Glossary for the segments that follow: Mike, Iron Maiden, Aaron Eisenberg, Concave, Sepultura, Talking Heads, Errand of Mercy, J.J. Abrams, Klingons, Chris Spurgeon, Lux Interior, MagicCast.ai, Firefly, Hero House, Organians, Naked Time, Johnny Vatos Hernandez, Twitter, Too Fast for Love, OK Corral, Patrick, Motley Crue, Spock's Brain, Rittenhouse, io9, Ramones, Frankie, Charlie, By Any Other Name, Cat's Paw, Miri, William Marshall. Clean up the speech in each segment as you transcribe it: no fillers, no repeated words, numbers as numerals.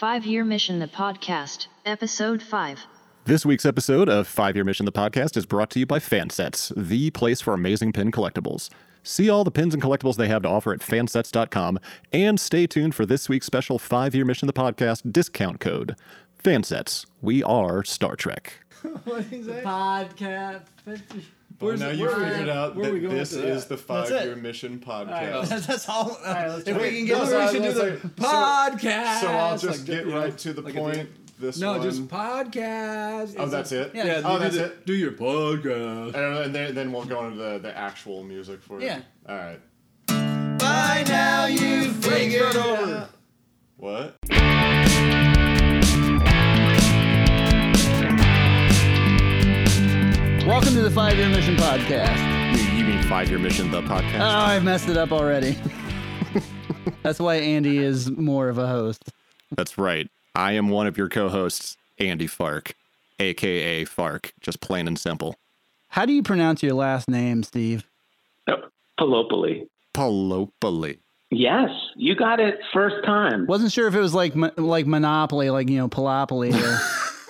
5 Year Mission the Podcast, Episode 5. This week's episode of 5 Year Mission the Podcast is brought to you by Fansets, the place for amazing pin collectibles. See all the pins and collectibles they have to offer at Fansets.com, and stay tuned for this week's special 5 Year Mission the Podcast discount code. Fansets, we are Star Trek. What is that? Podcast. Well, now you figured out that this is the 5 Year Mission podcast. Right. That's all. If we can get we should do the podcast. So I'll just get right to the point. Just podcast. Oh, that's it? Yeah. Oh, that's it? Do your podcast. And then we'll go into the actual music for it. Yeah. All right. By now you figured out. What? Welcome to the 5 Year Mission Podcast. You mean 5 Year Mission, the podcast? Oh, I messed it up already. That's why Andy is more of a host. That's right. I am one of your co-hosts, Andy Fark, a.k.a. Fark, just plain and simple. How do you pronounce your last name, Steve? Palopoli. Palopoli. Yes, you got it first time. Wasn't sure if it was like Monopoly, Palopoli or...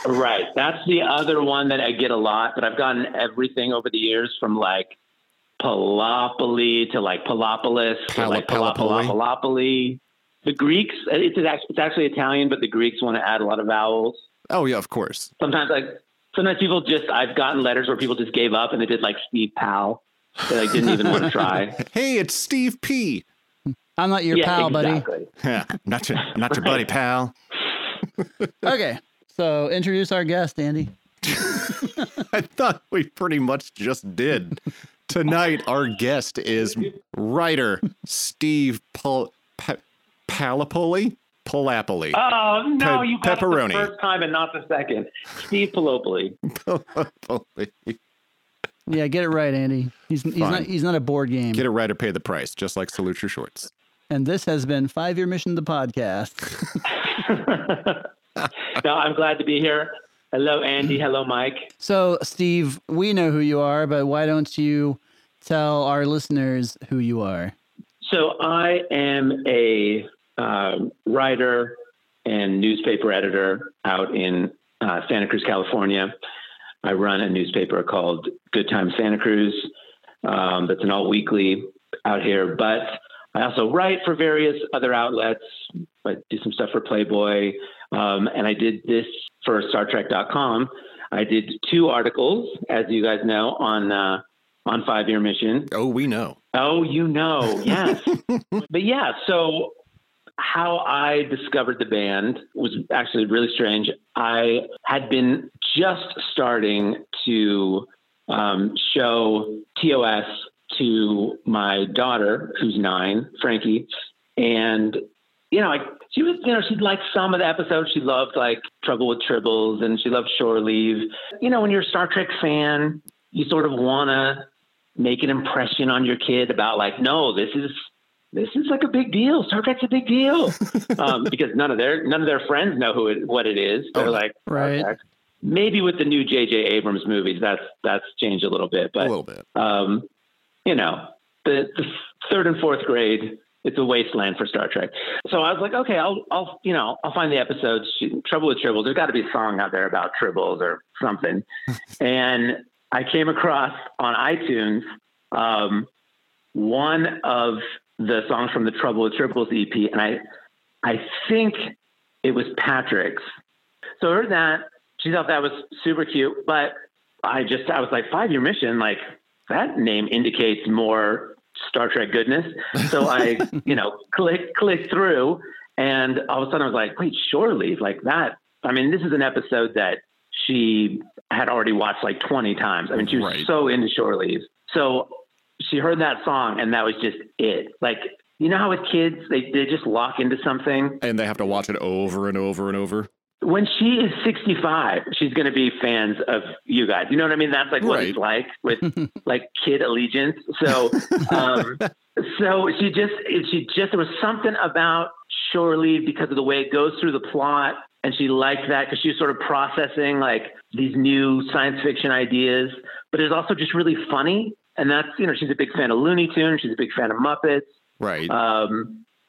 Right. That's the other one that I get a lot, but I've gotten everything over the years from Palopoli to Palopolis to Palopoli. The Greeks, it's actually Italian, but the Greeks want to add a lot of vowels. Oh, yeah, of course. Sometimes people I've gotten letters where people just gave up and they did Steve Pal. They didn't even want to try. Hey, it's Steve P. I'm not your pal, exactly. Buddy. Yeah, I'm not your buddy, pal. Okay. So introduce our guest, Andy. I thought we pretty much just did. Tonight, our guest is writer Steve Palopoli. Palopoli. Oh, no, you got pepperoni. It the first time and not the second. Steve Palopoli. Palopoli. Yeah, get it right, Andy. He's not a board game. Get it right or pay the price, just like Salute Your Shorts. And this has been 5 Year Mission the Podcast. No, I'm glad to be here. Hello, Andy. Hello, Mike. So, Steve, we know who you are, but why don't you tell our listeners who you are? So I am a writer and newspaper editor out in Santa Cruz, California. I run a newspaper called Good Time Santa Cruz. That's an all-weekly out here. But I also write for various other outlets. I do some stuff for Playboy. And I did this for StarTrek.com. I did two articles, as you guys know, on 5 Year Mission. Oh, we know. Oh, you know, yes. But yeah, so how I discovered the band was actually really strange. I had been just starting to show TOS to my daughter, who's 9, Frankie, and... she was, she liked some of the episodes. She loved Trouble with Tribbles and she loved Shore Leave. When you're a Star Trek fan, you sort of want to make an impression on your kid about no, this is a big deal. Star Trek's a big deal. Because none of their friends know what it is. They're right. Okay. Maybe with the new J.J. Abrams movies, that's changed a little bit, but a little bit. The third and fourth grade, it's a wasteland for Star Trek. So I was okay, I'll find the episodes. Trouble with Tribbles. There's got to be a song out there about Tribbles or something. And I came across on iTunes one of the songs from the Trouble with Tribbles EP, and I think it was Patrick's. So I heard that. She thought that was super cute, but I was 5 Year Mission. That name indicates more Star Trek goodness. So I, click through, and all of a sudden I was wait, Shore Leave, that. I mean, this is an episode that she had already watched 20 times. I mean, she was so into Shore Leave. So she heard that song, and that was just it. How with kids, they just lock into something. And they have to watch it over and over and over. When she is 65, she's going to be fans of you guys. You know what I mean? That's what it's like with kid allegiance. So, so she just, there was something about Shore Leave because of the way it goes through the plot. And she liked that because she was sort of processing these new science fiction ideas, but it's also just really funny. And that's, she's a big fan of Looney Tunes. She's a big fan of Muppets. Right.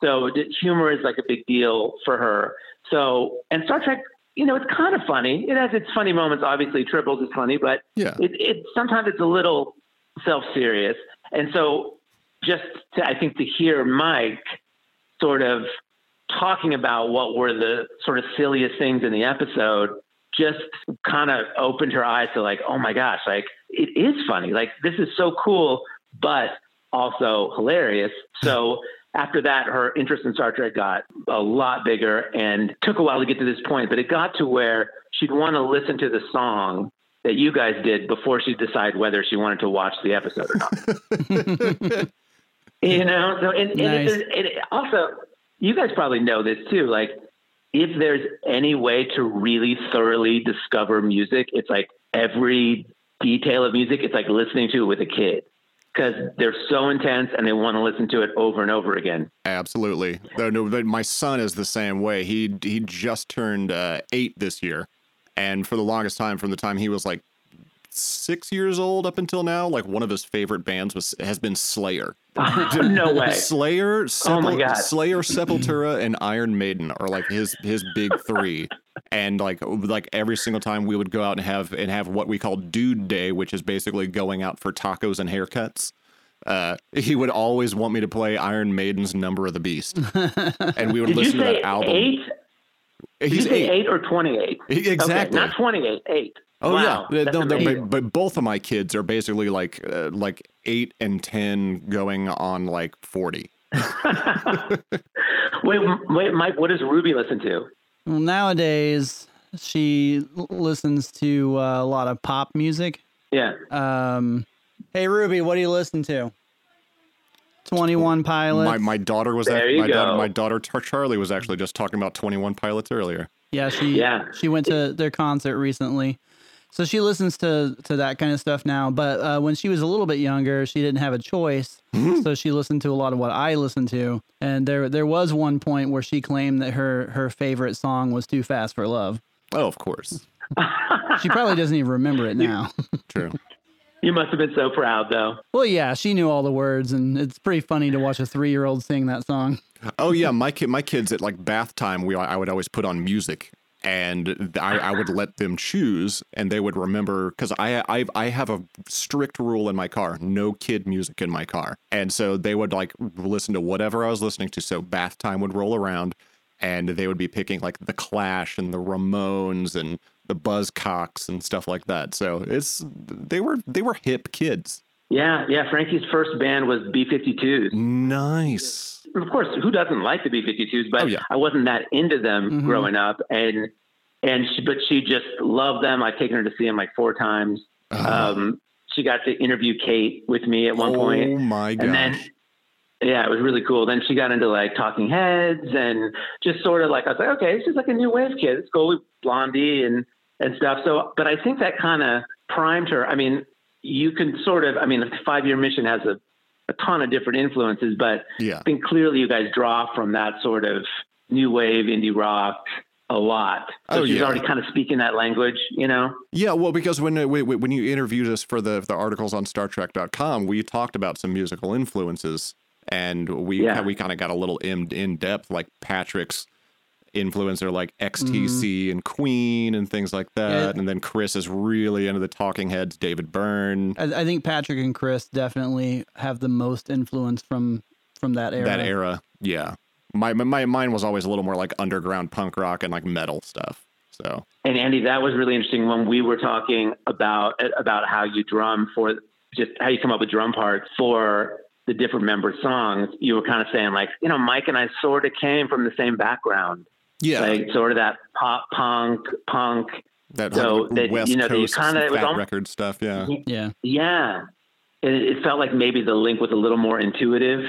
So humor is like a big deal for her. So, and Star Trek, you know, it's kind of funny. It has its funny moments. Obviously, Tribbles is funny, but yeah, it sometimes it's a little self-serious. And so just to, I think, to hear Mike sort of talking about what were the sort of silliest things in the episode just kind of opened her eyes to like, oh my gosh, like it is funny. Like this is so cool, but also hilarious. So after that, her interest in Star Trek got a lot bigger and took a while to get to this point, but it got to where she'd want to listen to the song that you guys did before she'd decide whether she wanted to watch the episode or not. You know, so, and, nice. And also, you guys probably know this too. Like, if there's any way to really thoroughly discover music, it's like every detail of music, it's like listening to it with a kid because they're so intense and they want to listen to it over and over again. Absolutely. No, my son is the same way. He just turned 8 this year. And for the longest time, from the time he was like 6 years old up until now, like one of his favorite bands has been Slayer. No way. Slayer, Slayer, Sepultura, and Iron Maiden are like his big three. And like every single time we would go out and have what we call Dude Day, which is basically going out for tacos and haircuts. He would always want me to play Iron Maiden's Number of the Beast, and we would listen to that album. He's 8 or 28. Exactly. Okay, not 28, 8. Oh, wow. Yeah. But both of my kids are basically like 8 and 10 going on like 40. Wait, Mike, what does Ruby listen to? Well, nowadays, she listens to a lot of pop music. Yeah. Hey, Ruby, what do you listen to? 21 Pilots. My daughter was there. My daughter Charlie was actually just talking about 21 Pilots earlier. Yeah, she went to their concert recently, so she listens to that kind of stuff now. But when she was a little bit younger, she didn't have a choice, so she listened to a lot of what I listened to. And there was one point where she claimed that her favorite song was "Too Fast for Love." Oh, of course. She probably doesn't even remember it now. True. You must have been so proud, though. Well, yeah, she knew all the words, and it's pretty funny to watch a 3-year-old sing that song. Oh, yeah, my kids at, like, bath time, I would always put on music, and I would let them choose, and they would remember, because I have a strict rule in my car, no kid music in my car. And so they would, like, listen to whatever I was listening to, so bath time would roll around, and they would be picking, like, The Clash and The Ramones and the Buzzcocks and stuff like that. So they were hip kids. Yeah. Frankie's first band was B-52s. Nice. Of course, who doesn't like the B-52s? But I wasn't that into them growing up, but she just loved them. I've taken her to see them like 4 times. She got to interview Kate with me at one point. Oh my gosh. And then, yeah, it was really cool. Then she got into like Talking Heads and just sort of like I was like, okay, this is like a new wave kid. Let's go with Blondie and stuff. So, but I think that kind of primed her. I mean, you can sort of, the 5-Year Mission has a ton of different influences, but yeah, I think clearly you guys draw from that sort of new wave indie rock a lot. So she's already kind of speaking that language, you know? Yeah. Well, because when you interviewed us for the articles on StarTrek.com, we talked about some musical influences, and we kind of got a little in depth, like Patrick's influencer, like XTC and Queen and things like that. Yeah. And then Chris is really into the Talking Heads, David Byrne. I think Patrick and Chris definitely have the most influence from that era. Yeah. My mine was always a little more like underground punk rock and like metal stuff. So. And Andy, that was really interesting when we were talking about how you drum for just how you come up with drum parts for the different member songs. You were kind of saying like, you know, Mike and I sort of came from the same background. Yeah, like sort of that pop punk. That so that, West you know, Coast kind of record stuff. Yeah. It felt like maybe the link was a little more intuitive.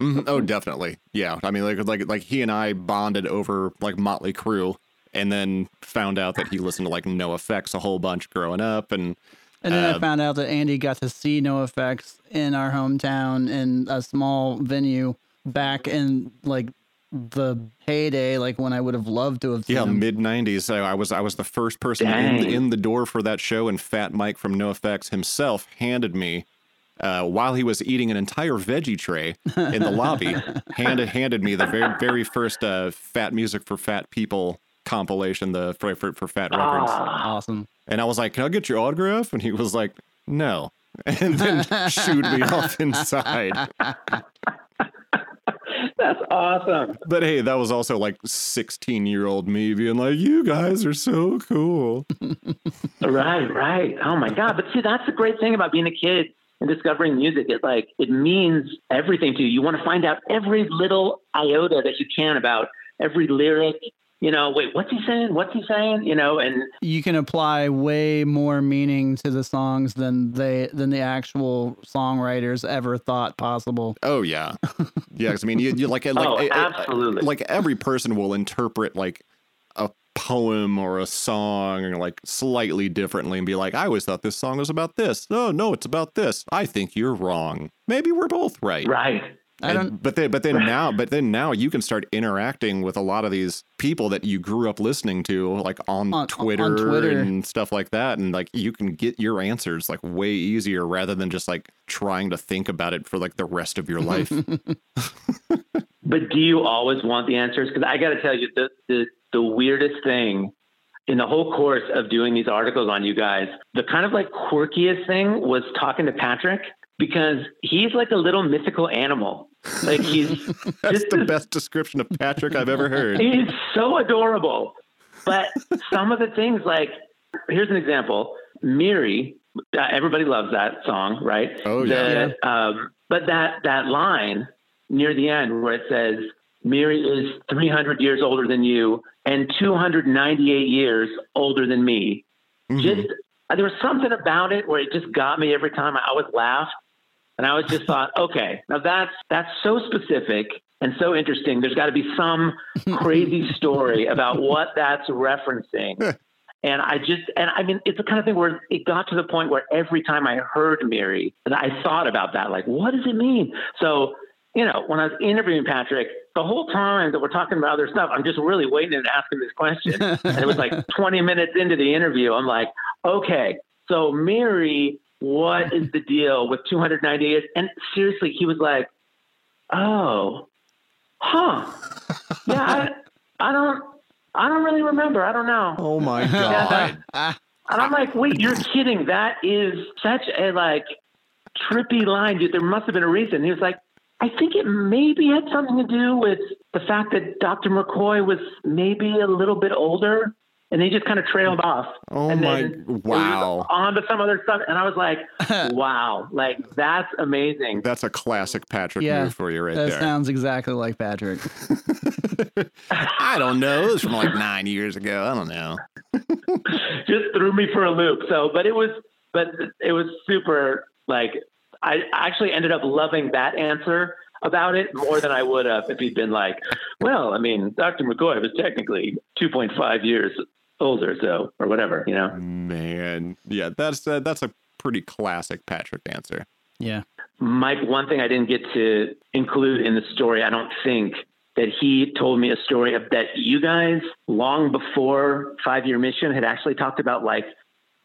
Oh, definitely. Yeah, I mean, like he and I bonded over like Motley Crue, and then found out that he listened to like NoFX a whole bunch growing up, and. And then I found out that Andy got to see NoFX in our hometown in a small venue back in like the heyday, like when I would have loved to have seen him. mid-90s. So I was the first person in the door for that show, and Fat Mike from NoFX himself handed me while he was eating an entire veggie tray in the lobby, handed me the very first Fat Music for Fat People compilation, the Frankfurt for Fat Records. Awesome. And I was like, can I get your autograph? And he was like, no. And then shooed me off inside. That's awesome. But hey, that was also like 16-year-old me being like, you guys are so cool. Right. Oh my God. But see, that's the great thing about being a kid and discovering music. It like, it means everything to you. You want to find out every little iota that you can about every lyric. You know, wait, what's he saying? You know, and you can apply way more meaning to the songs than the actual songwriters ever thought possible. Oh yeah. Yeah. I mean, you like, oh, absolutely. Like every person will interpret like a poem or a song or like slightly differently and be like, I always thought this song was about this. Oh no, it's about this. I think you're wrong. Maybe we're both right. Right. But then now you can start interacting with a lot of these people that you grew up listening to, like on Twitter and stuff like that, and like you can get your answers like way easier rather than just like trying to think about it for like the rest of your life. But do you always want the answers? Because I got to tell you, the weirdest thing in the whole course of doing these articles on you guys, the kind of like quirkiest thing was talking to Patrick. Because he's like a little mythical animal. Like he's that's the best description of Patrick I've ever heard. He's so adorable. But some of the things, like, here's an example. Miri, everybody loves that song, right? Oh, yeah. But that line near the end where it says, Miri is 300 years older than you and 298 years older than me. Mm-hmm. There was something about it where it just got me every time. I always laughed. And I always just thought, okay, now that's so specific and so interesting. There's got to be some crazy story about what that's referencing. And I mean, it's the kind of thing where it got to the point where every time I heard Miri, I thought about that, like, what does it mean? So, you know, when I was interviewing Patrick, the whole time that we're talking about other stuff, I'm just really waiting and asking this question. And it was like 20 minutes into the interview. I'm like, okay, so Miri, what is the deal with 290 years? And seriously, he was like, oh, huh. Yeah, I don't really remember. I don't know. Oh my God. And I'm like, wait, you're kidding. That is such a like trippy line. Dude, there must've been a reason. He was like, I think it maybe had something to do with the fact that Dr. McCoy was maybe a little bit older. And they just kind of trailed off. Oh, and then my, wow. On to some other stuff. And I was like, wow, like that's amazing. That's a classic Patrick move for you right there. That sounds exactly like Patrick. I don't know. It was from like 9 years ago. I don't know. Just threw me for a loop. So, but it was super, like, I actually ended up loving that answer about it more than I would have if he'd been like, well, I mean, Dr. McCoy was technically 2.5 years older, so, or whatever, you know? Man. Yeah, that's a pretty classic Patrick answer. Yeah. Mike, one thing I didn't get to include in the story, I don't think, that he told me a story of that you guys, long before 5 Year Mission, had actually talked about, like,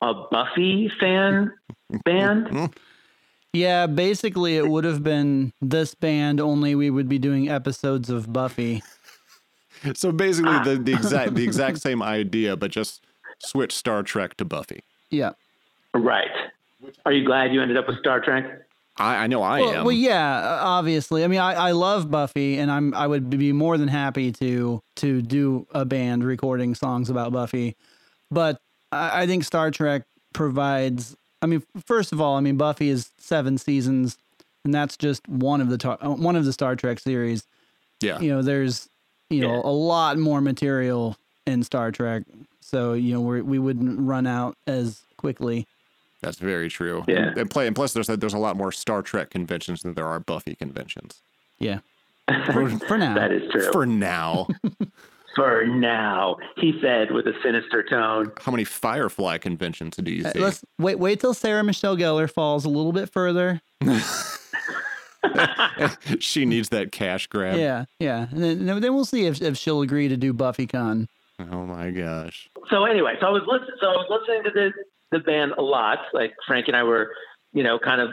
a Buffy fan band. Yeah, basically it would have been this band, only we would be doing episodes of Buffy. So basically the exact same idea, but just switch Star Trek to Buffy. Yeah. Right. Are you glad you ended up with Star Trek? I know I am. Well, yeah, obviously. I mean, I love Buffy, and I would be more than happy to do a band recording songs about Buffy. But I think Star Trek provides... I mean, first of all, I mean, Buffy is 7 seasons, and that's just one of the Star Trek series. Yeah. You know, there's, you know, a lot more material in Star Trek. So, you know, we wouldn't run out as quickly. That's very true. Yeah. And plus there's a lot more Star Trek conventions than there are Buffy conventions. Yeah. For now. That is true. For now. For now, he said with a sinister tone. How many Firefly conventions do you see? Let's wait till Sarah Michelle Gellar falls a little bit further. She needs that cash grab. Yeah. And then we'll see if she'll agree to do BuffyCon. Oh my gosh. So anyway, so I was listening to the band a lot. Like Frank and I were, you know, kind of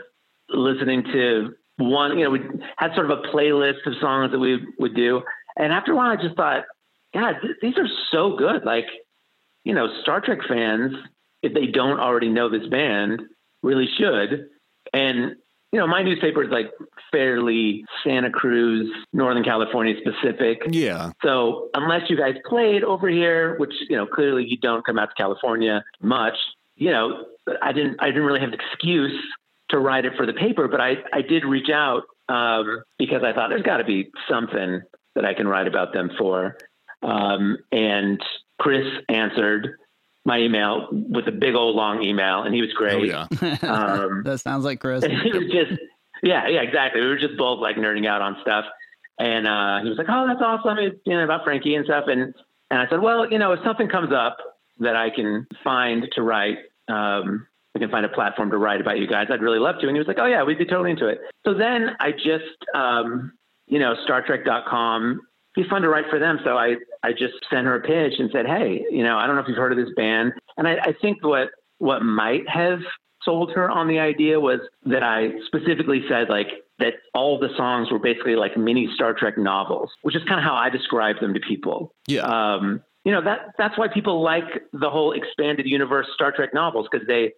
listening to one, we had sort of a playlist of songs that we would do. And after a while, I just thought, God, these are so good. Like, Star Trek fans, if they don't already know this band, really should. And, my newspaper is like fairly Santa Cruz, Northern California specific. Yeah. So unless you guys played over here, which, clearly you don't come out to California much, I didn't really have an excuse to write it for the paper, but I did reach out because I thought there's got to be something that I can write about them for. And Chris answered my email with a big old long email, and he was great. Oh, yeah. That sounds like Chris. It was just, yeah, exactly. We were just both like nerding out on stuff. And he was like, oh, that's awesome. About Frankie and stuff. And I said, well, if something comes up that I can find to write, we can find a platform to write about you guys, I'd really love to. And he was like, oh yeah, we'd be totally into it. So then I just, StarTrek.com, it'd be fun to write for them. So I just sent her a pitch and said, hey, I don't know if you've heard of this band. And I think what might have sold her on the idea was that I specifically said like that all the songs were basically like mini Star Trek novels, which is kind of how I describe them to people. Yeah. That's why people like the whole expanded universe Star Trek novels, because they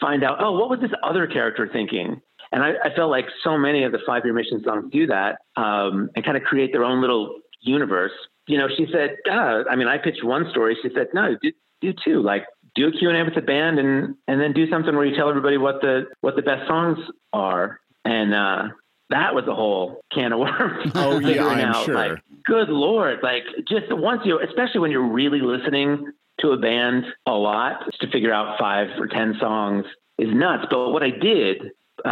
find out, oh, what was this other character thinking? And I felt like so many of the 5-Year Mission songs do that and kind of create their own little universe. She said, I pitched one story. She said, no, do two. Like, do a Q&A with the band and then do something where you tell everybody what the best songs are. And that was a whole can of worms. Oh, yeah, I'm sure. Like, good Lord. Like, just once especially when you're really listening to a band a lot, to figure out 5 or 10 songs is nuts. But what I did...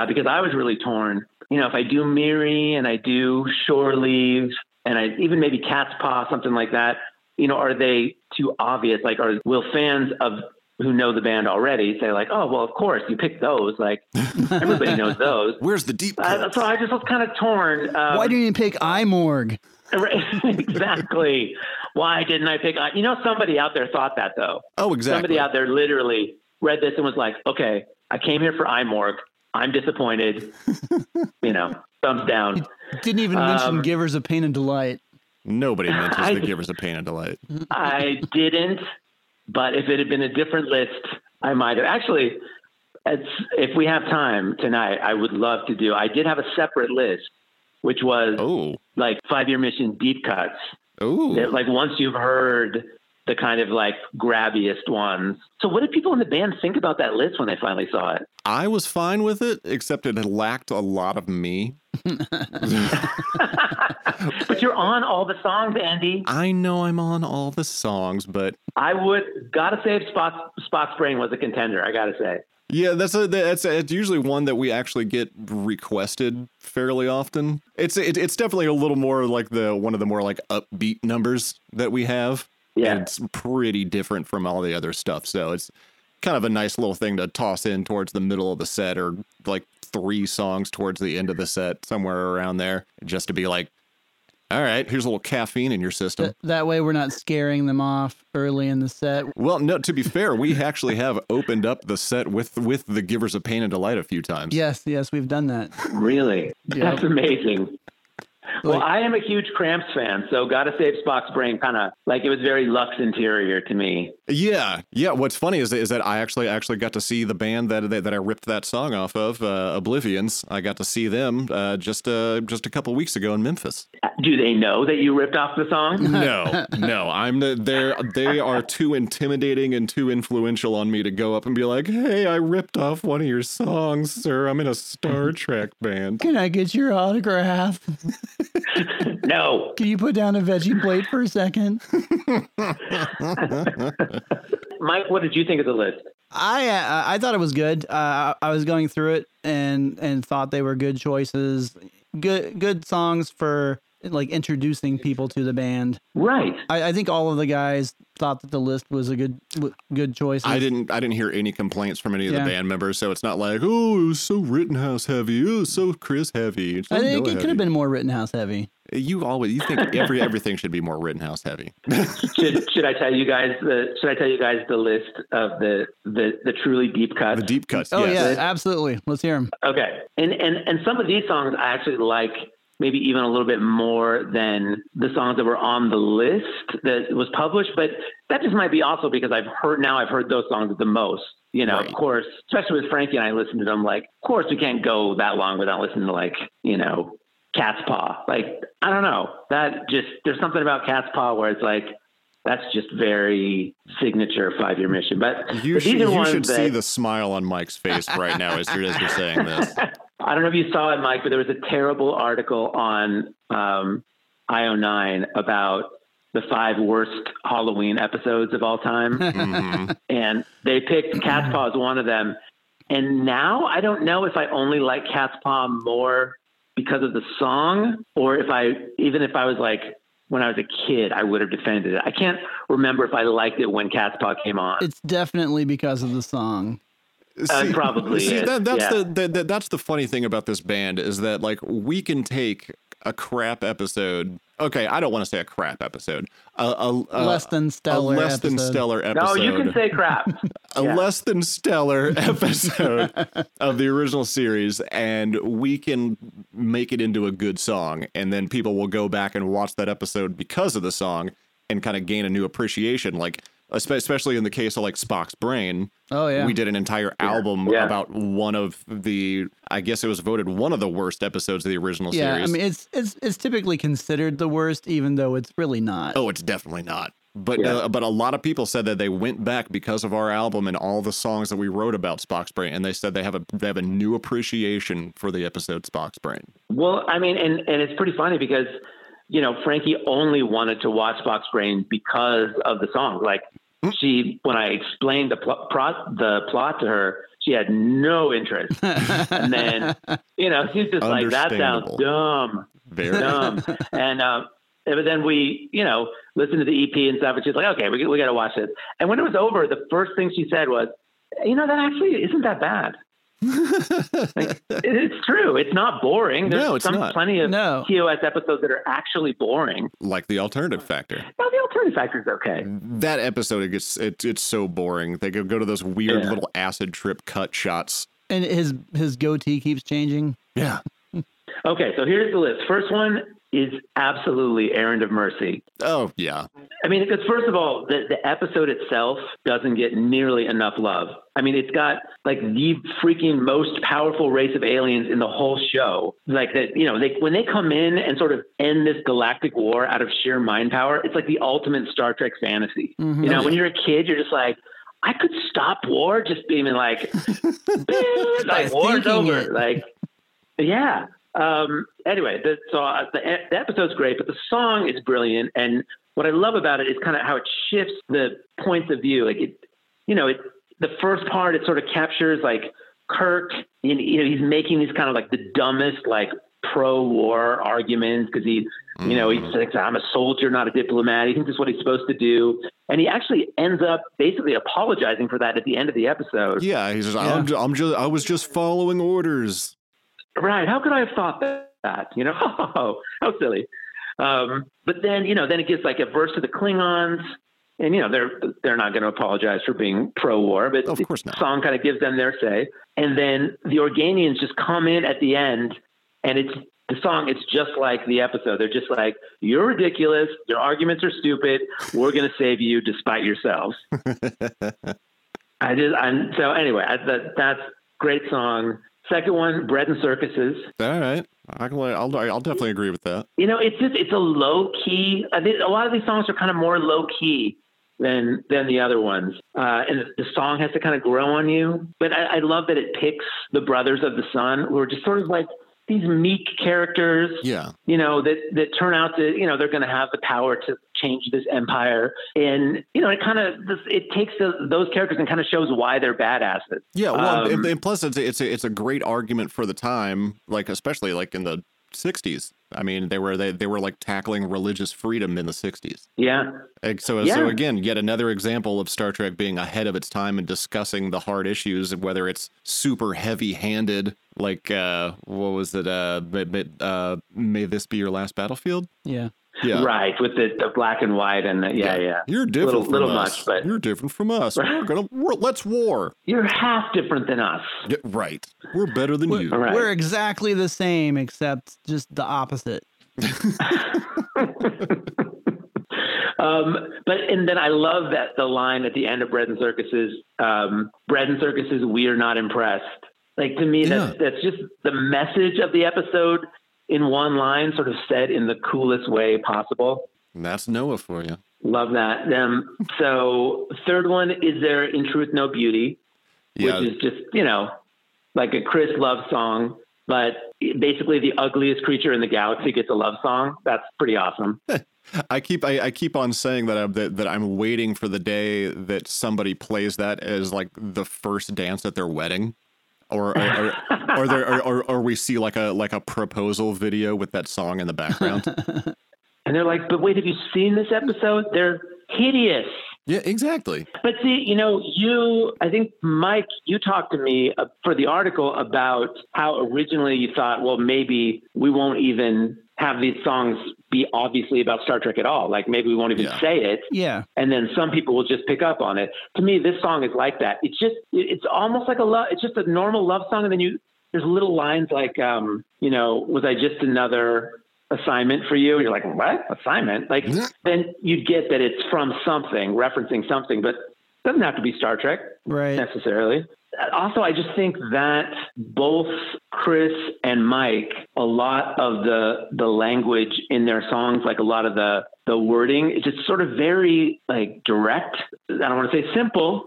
because I was really torn, if I do Miri and I do Shore Leave and I even maybe Cat's Paw, something like that, are they too obvious? Like, will fans who know the band already say like, oh, well, of course you picked those. Like everybody knows those. Where's the deep cut? So I just was kind of torn. Why didn't you pick iMorg? Exactly. Why didn't I pick? Somebody out there thought that though. Oh, exactly. Somebody out there literally read this and was like, okay, I came here for iMorg. I'm disappointed, thumbs down. It didn't even mention Givers of Pain and Delight. Nobody mentions the Givers of Pain and Delight. I didn't, but if it had been a different list, I might have. Actually, if we have time tonight, I would love to do. I did have a separate list, which was like 5-Year Mission deep cuts. Oh, like once you've heard the kind of like grabbiest ones. So what did people in the band think about that list when they finally saw it? I was fine with it, except it lacked a lot of me. But you're on all the songs, Andy. I know I'm on all the songs, but... I gotta say Spock's Brain was a contender, I gotta say. Yeah, it's usually one that we actually get requested fairly often. It's definitely a little more like one of the more like upbeat numbers that we have. Yeah, it's pretty different from all the other stuff. So it's kind of a nice little thing to toss in towards the middle of the set, or like 3 songs towards the end of the set, somewhere around there, just to be like, all right, here's a little caffeine in your system. That way we're not scaring them off early in the set. Well, no, to be fair, we actually have opened up the set with the Givers of Pain and Delight a few times. Yes, we've done that. Really? Yep. That's amazing. Well, I am a huge Cramps fan, so Gotta Save Spock's Brain kind of like it was very Lux Interior to me. Yeah. What's funny is that I actually got to see the band that I ripped that song off of, Oblivions. I got to see them just a couple weeks ago in Memphis. Do they know that you ripped off the song? No. They are too intimidating and too influential on me to go up and be like, hey, I ripped off one of your songs, sir. I'm in a Star Trek band. Can I get your autograph? No. Can you put down a veggie plate for a second? Mike, what did you think of the list? I thought it was good. I was going through it and thought they were good choices, good songs for like introducing people to the band. Right. I think all of the guys thought that the list was a good choice. I didn't hear any complaints from any of the band members, so it's not like, oh, it was so Rittenhouse heavy, oh, so Chris heavy. It's I think it could have been more Rittenhouse heavy. You think everything should be more Rittenhouse heavy. Should I tell you guys the list of the truly deep cuts? The deep cuts. Oh yes. Yeah, absolutely. Let's hear them. Okay, and some of these songs I actually like, maybe even a little bit more than the songs that were on the list that was published. But that just might be also because I've heard those songs the most. You know, right. Of course, especially with Frankie and I listened to them. Like, of course, we can't go that long without listening to Cat's Paw. Like, I don't know, that just, there's something about Cat's Paw where it's like, that's just very signature 5-Year Mission. But you should see the smile on Mike's face right now as you're saying this. I don't know if you saw it, Mike, but there was a terrible article on IO9 about the 5 worst Halloween episodes of all time. Mm-hmm. And they picked Cat's Paw as one of them. And now I don't know if I only like Cat's Paw more because of the song, or if I was like, when I was a kid, I would have defended it. I can't remember if I liked it when Cat's Paw came on. It's definitely because of the song. That's the funny thing about this band is that, like, we can take a crap episode. Okay, I don't want to say a crap episode. A less than stellar episode. No, you can say crap. Less than stellar episode of the original series, and we can make it into a good song, and then people will go back and watch that episode because of the song and kind of gain a new appreciation. Like, especially in the case of like Spock's Brain. Oh yeah, we did an entire album about one of the, I guess it was voted one of the worst episodes of the original series. Yeah, I mean it's typically considered the worst, even though it's really not. Oh, it's definitely not. But but a lot of people said that they went back because of our album and all the songs that we wrote about Spock's Brain, and they said they have a new appreciation for the episode Spock's Brain. Well, I mean, and it's pretty funny because, you know, Frankie only wanted to watch Spock's Brain because of the song. Like, she, when I explained the plot to her, she had no interest. And then, you know, she's just like, that sounds dumb. Very dumb. But then we, you know, listened to the EP and stuff, and she's like, okay, we got to watch this. And when it was over, the first thing she said was, you know, that actually isn't that bad. Like, it's true. It's not boring. There's plenty of TOS episodes that are actually boring. Like The Alternative Factor. No, The Alternative Factor is okay. That episode, it's so boring. They go to those weird little acid trip cut shots. And his goatee keeps changing. Yeah. Okay, so here's the list. First one is absolutely Errand of Mercy. Oh, yeah. I mean, because first of all, the episode itself doesn't get nearly enough love. I mean, it's got like the freaking most powerful race of aliens in the whole show. Like that, you know, when they come in and sort of end this galactic war out of sheer mind power, it's like the ultimate Star Trek fantasy. Mm-hmm. You know, when you're a kid, you're just like, I could stop war just being like, like war's over. It. Like, yeah. Anyway, the episode's great, but the song is brilliant. And what I love about it is kind of how it shifts the points of view. Like, the first part, it sort of captures like Kirk, you know, he's making these kind of like the dumbest, like pro-war arguments. Cause he, you know, he's like, I'm a soldier, not a diplomat. He thinks it's what he's supposed to do. And he actually ends up basically apologizing for that at the end of the episode. Yeah. He says, I was just following orders. Right. How could I have thought that? You know, how silly. But then, you know, then it gets like adverse to the Klingons, and, you know, they're not going to apologize for being pro-war, but of course not. The song kind of gives them their say. And then the Organians just come in at the end, and it's just like the episode. They're just like, you're ridiculous. Your arguments are stupid. We're going to save you despite yourselves. That's great song. Second one, Bread and Circuses. All right. I'll definitely agree with that. You know, it's a low key. I think a lot of these songs are kind of more low key than the other ones. And the song has to kind of grow on you. But I love that it picks the Brothers of the Sun, who are just sort of like these meek characters, you know, that turn out to, you know, they're going to have the power to change this empire. And, you know, it kind of, it takes those characters and kind of shows why they're badasses. Yeah. Well, and plus it's a great argument for the time, like, especially like in the 60s. I mean, they were like tackling religious freedom in the 60s. Yeah. So again, yet another example of Star Trek being ahead of its time and discussing the hard issues, whether it's super heavy-handed, like what was it? May this be your last battlefield? Yeah. Yeah. Right, with the black and white and the, yeah. You're different from us. Much, but... You're different from us. Let's war. You're half different than us. Yeah, right. We're better than you. Right. We're exactly the same, except just the opposite. But then I love that the line at the end of Bread and Circuses, we're not impressed. Like, to me, that's just the message of the episode. In one line, sort of said in the coolest way possible. And that's Noah for you. Love that. So third one is there in truth, no beauty, which is just, like a Chris Love song, but basically the ugliest creature in the galaxy gets a love song. That's pretty awesome. I keep on saying that I'm waiting for the day that somebody plays that as like the first dance at their wedding. Or we see like a proposal video with that song in the background, and they're like, "But wait, have you seen this episode? They're hideous." Yeah, exactly. But see, I think Mike, you talked to me for the article about how originally you thought, well, maybe we won't even have these songs be obviously about Star Trek at all. Like maybe we won't even say it. Yeah. And then some people will just pick up on it. To me, this song is like that. It's just, it's almost like a love. It's just a normal love song. And then there's little lines like, was I just another assignment for you? And you're like, what assignment? Like then you'd get that it's from something, referencing something, but it doesn't have to be Star Trek necessarily. Also, I just think that both Chris and Mike, a lot of the language in their songs, like a lot of the wording, it's just sort of very like direct. I don't want to say simple,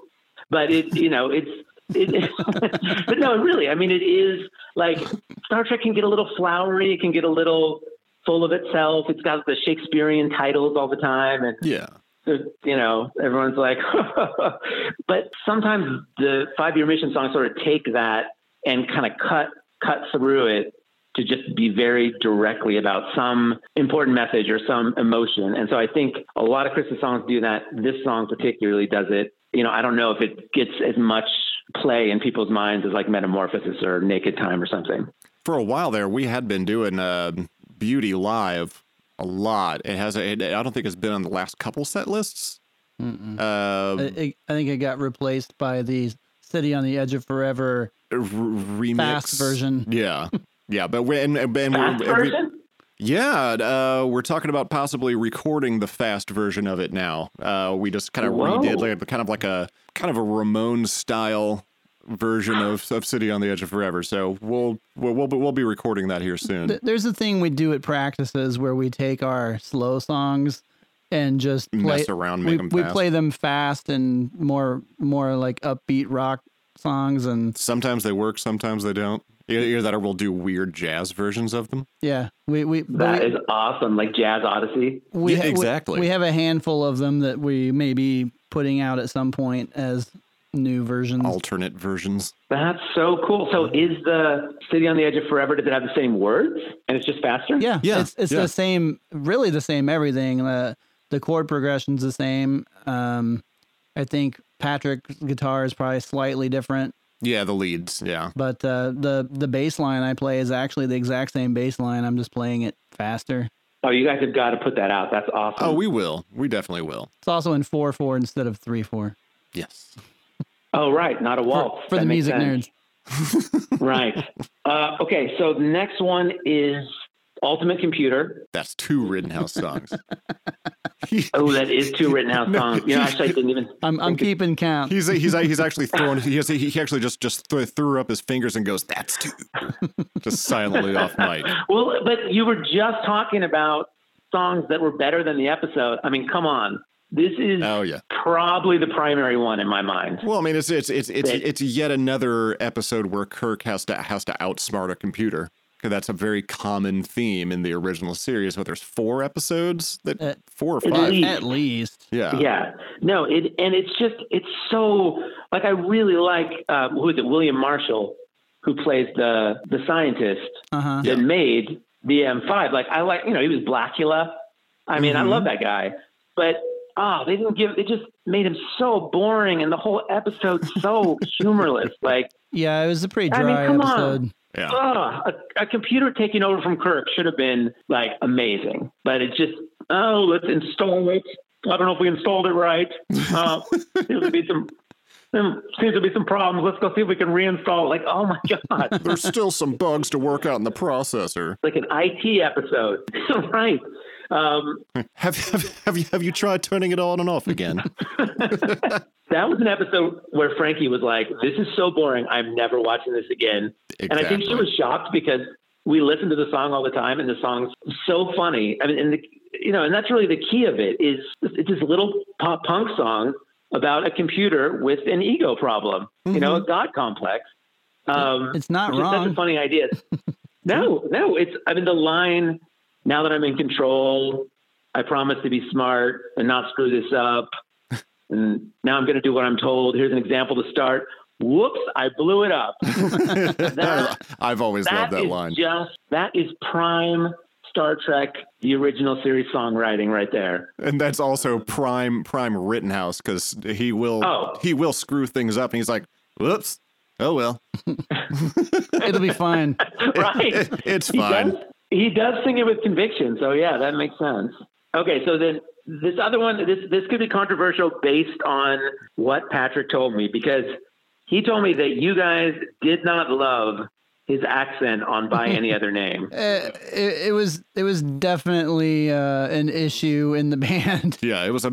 but but no, really, I mean, it is like Star Trek can get a little flowery. It can get a little full of itself. It's got the Shakespearean titles all the time. And yeah. Everyone's like, but sometimes the 5 Year Mission songs sort of take that and kind of cut through it to just be very directly about some important message or some emotion. And so I think a lot of Chris's songs do that. This song particularly does it. I don't know if it gets as much play in people's minds as like Metamorphosis or Naked Time or something. For a while there, we had been doing Beauty Live. A lot. It has. I don't think it's been on the last couple set lists. I think it got replaced by the City on the Edge of Forever remix fast version. Yeah, yeah. But we're talking about possibly recording the fast version of it now. We just kind of redid like a Ramones style version of City on the Edge of Forever. So we'll be recording that here soon. There's a thing we do at practices where we take our slow songs and just mess around, we play them fast and more like upbeat rock songs, and sometimes they work, sometimes they don't. Either that or we'll do weird jazz versions of them. Yeah. That is awesome, like Jazz Odyssey. Exactly. We have a handful of them that we may be putting out at some point as new versions, alternate versions. That's so cool. So is the City on the Edge of Forever, does it have the same words and it's just faster? Yeah. It's the same, really the same everything. The chord progression's the same. I think Patrick's guitar is probably slightly different. Yeah, the leads. Yeah. But the bass line I play is actually the exact same bass line. I'm just playing it faster. Oh, you guys have got to put that out. That's awesome. Oh, we will. We definitely will. It's also in 4/4 instead of 3/4. Yes. Oh, right. Not a waltz. For the music nerds. Right. Okay. So the next one is Ultimate Computer. That's two Rittenhouse songs. Oh, that is two Rittenhouse songs. Actually, I didn't even. I'm keeping count. He's actually throwing. He actually just threw up his fingers and goes, "That's two." Just silently off mic. Well, but you were just talking about songs that were better than the episode. I mean, come on. This is probably the primary one in my mind. Well, I mean, it's yet another episode where Kirk has to outsmart a computer, because that's a very common theme in the original series. But there's four episodes four or five at least. Yeah, yeah. No, it's so like I really like William Marshall, who plays the scientist that made the M5. Like I like, you know, he was Blackula. I mean, I love that guy, but they didn't give, it just made him so boring and the whole episode so humorless. Like, yeah, it was a pretty dry episode. On. Yeah. A computer taking over from Kirk should have been like amazing, but it's just, oh, let's install it. I don't know if we installed it right. There seems to be some problems. Let's go see if we can reinstall it. Like, oh my God. There's still some bugs to work out in the processor. Like an IT episode. Right. Have you tried turning it on and off again? That was an episode where Frankie was like, this is so boring. I'm never watching this again. Exactly. And I think she was shocked because we listen to the song all the time and the song's so funny. I mean, and and that's really the key of it is it's this little pop punk song about a computer with an ego problem, a God complex. It's not wrong. That's a funny idea. No. The line, now that I'm in control, I promise to be smart and not screw this up. And now I'm going to do what I'm told. Here's an example to start. Whoops, I blew it up. I've always loved that line. That is prime Star Trek, the original series songwriting right there. And that's also prime Rittenhouse, because he will screw things up. And he's like, whoops, oh well. It'll be fine. Right. It's fine. He does sing it with conviction. So yeah, that makes sense. Okay, so then this other one, this could be controversial based on what Patrick told me, because he told me that you guys did not love his accent on By Any Other Name. It was definitely an issue in the band. Yeah, it was a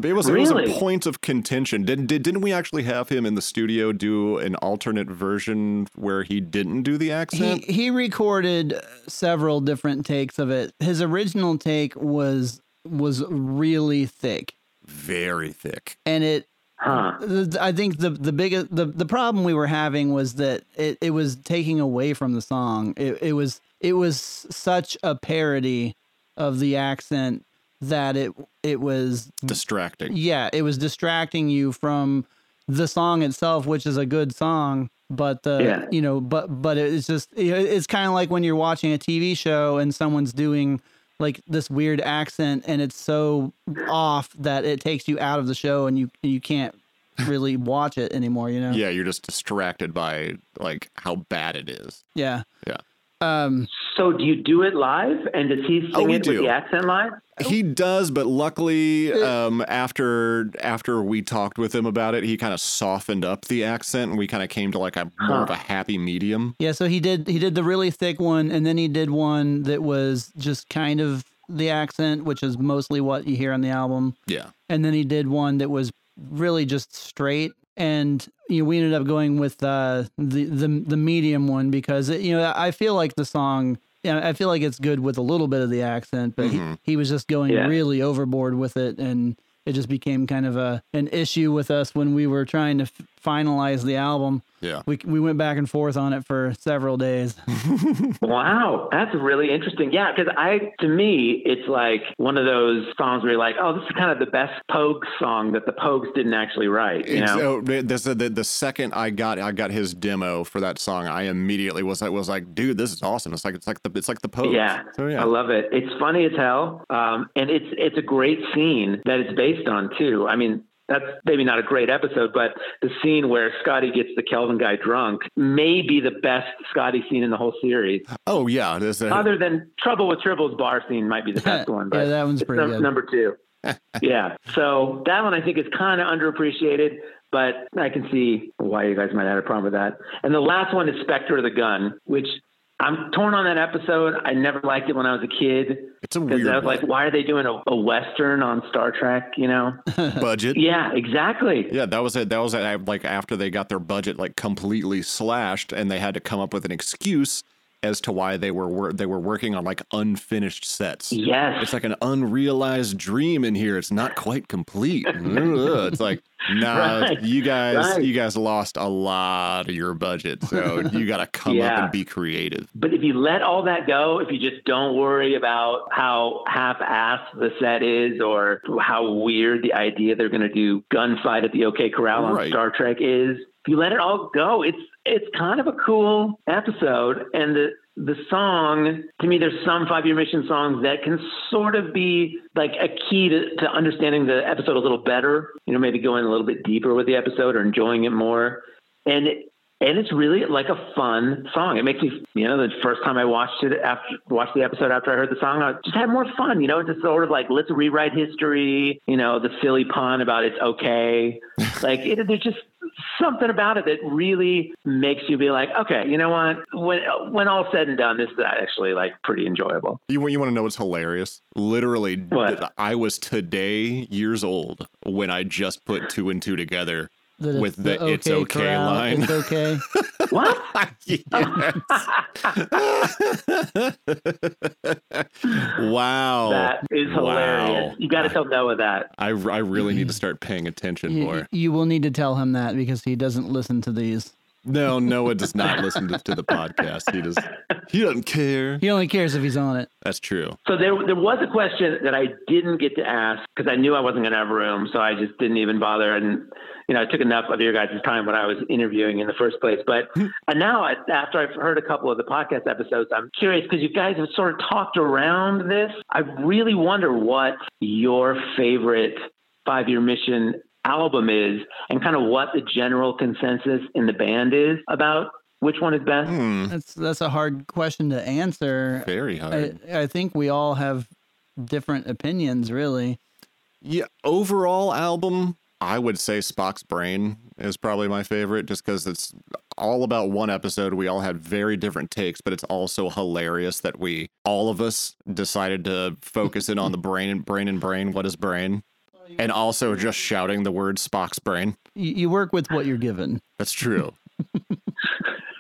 point of contention. Didn't we actually have him in the studio do an alternate version where he didn't do the accent? He recorded several different takes of it. His original take was really thick, very thick, and it. Huh. I think the biggest problem we were having was that it was taking away from the song. It was such a parody of the accent that it was distracting. Yeah, it was distracting you from the song itself, which is a good song. But but it's just it's kind of like when you're watching a TV show and someone's doing like this weird accent and it's so off that it takes you out of the show and you can't really watch it anymore, Yeah, you're just distracted by like how bad it is. Yeah. Yeah. So do you do it live and does he sing it with the accent live? He does, but luckily after we talked with him about it, he kind of softened up the accent and we kind of came to like a more of a happy medium. Yeah, so he did the really thick one and then he did one that was just kind of the accent, which is mostly what you hear on the album. Yeah. And then he did one that was really just straight. And we ended up going with the medium one because I feel like the song, I feel like it's good with a little bit of the accent, but he was just going really overboard with it, and it just became kind of an issue with us when we were trying to finalize the album. Yeah, we went back and forth on it for several days. Wow, that's really interesting. Yeah, because to me, it's like one of those songs where you're like, oh, this is kind of the best Pogues song that the Pogues didn't actually write. The second I got his demo for that song, I immediately was like, dude, this is awesome. It's like the Pogues. Yeah, so, I love it. It's funny as hell, and it's a great scene that it's based on too. I mean, that's maybe not a great episode, but the scene where Scotty gets the Kelvin guy drunk may be the best Scotty scene in the whole series. Oh, yeah. Other than Trouble with Tribbles bar scene might be the best one. But yeah, that one's pretty good. Number two. Yeah. So that one I think is kind of underappreciated, but I can see why you guys might have a problem with that. And the last one is Spectre of the Gun, which I'm torn on that episode. I never liked it when I was a kid. It's a weird one. I was like, why are they doing a Western on Star Trek, Budget. Yeah, exactly. Yeah, that was it. That was it. Like after they got their budget like completely slashed and they had to come up with an excuse as to why they were working on like unfinished sets. Yes. It's like an unrealized dream in here. It's not quite complete. It's like, you guys lost a lot of your budget, so you got to come up and be creative. But if you let all that go, if you just don't worry about how half-assed the set is or how weird the idea they're going to do gunfight at the OK Corral on Star Trek is, you let it all go. It's kind of a cool episode. And the song, to me, there's some 5 Year Mission songs that can sort of be like a key to understanding the episode a little better, you know, maybe going a little bit deeper with the episode or enjoying it more. And it's really like a fun song. It makes me, you know, the first time I watched the episode after I heard the song, I just had more fun, you know, it's just sort of like, let's rewrite history, you know, the silly pun about it's okay. Like, there's just something about it that really makes you be like, okay, you know what? When all said and done, this is actually like pretty enjoyable. You want to know what's hilarious? Literally, what? I was today years old when I just put two and two together. With the okay, it's okay corral, line. It's okay. What? Wow. That is hilarious. Wow. You got to tell Noah that. I really need to start paying attention more. You will need to tell him that because he doesn't listen to these. No, Noah does not listen to the podcast. He doesn't care. He only cares if he's on it. That's true. So there was a question that I didn't get to ask because I knew I wasn't going to have room, so I just didn't even bother. And you know, it took enough of your guys' time when I was interviewing in the first place. But and now, after I've heard a couple of the podcast episodes, I'm curious because you guys have sort of talked around this. I really wonder what your favorite 5 Year Mission album is and kind of what the general consensus in the band is about which one is best. That's a hard question to answer. Very hard. I think we all have different opinions, really. Yeah, overall album, I would say Spock's Brain is probably my favorite just because it's all about one episode. We all had very different takes, but it's also hilarious that we, all of us, decided to focus in on the brain. What is brain? And also just shouting the word Spock's Brain. You work with what you're given. That's true.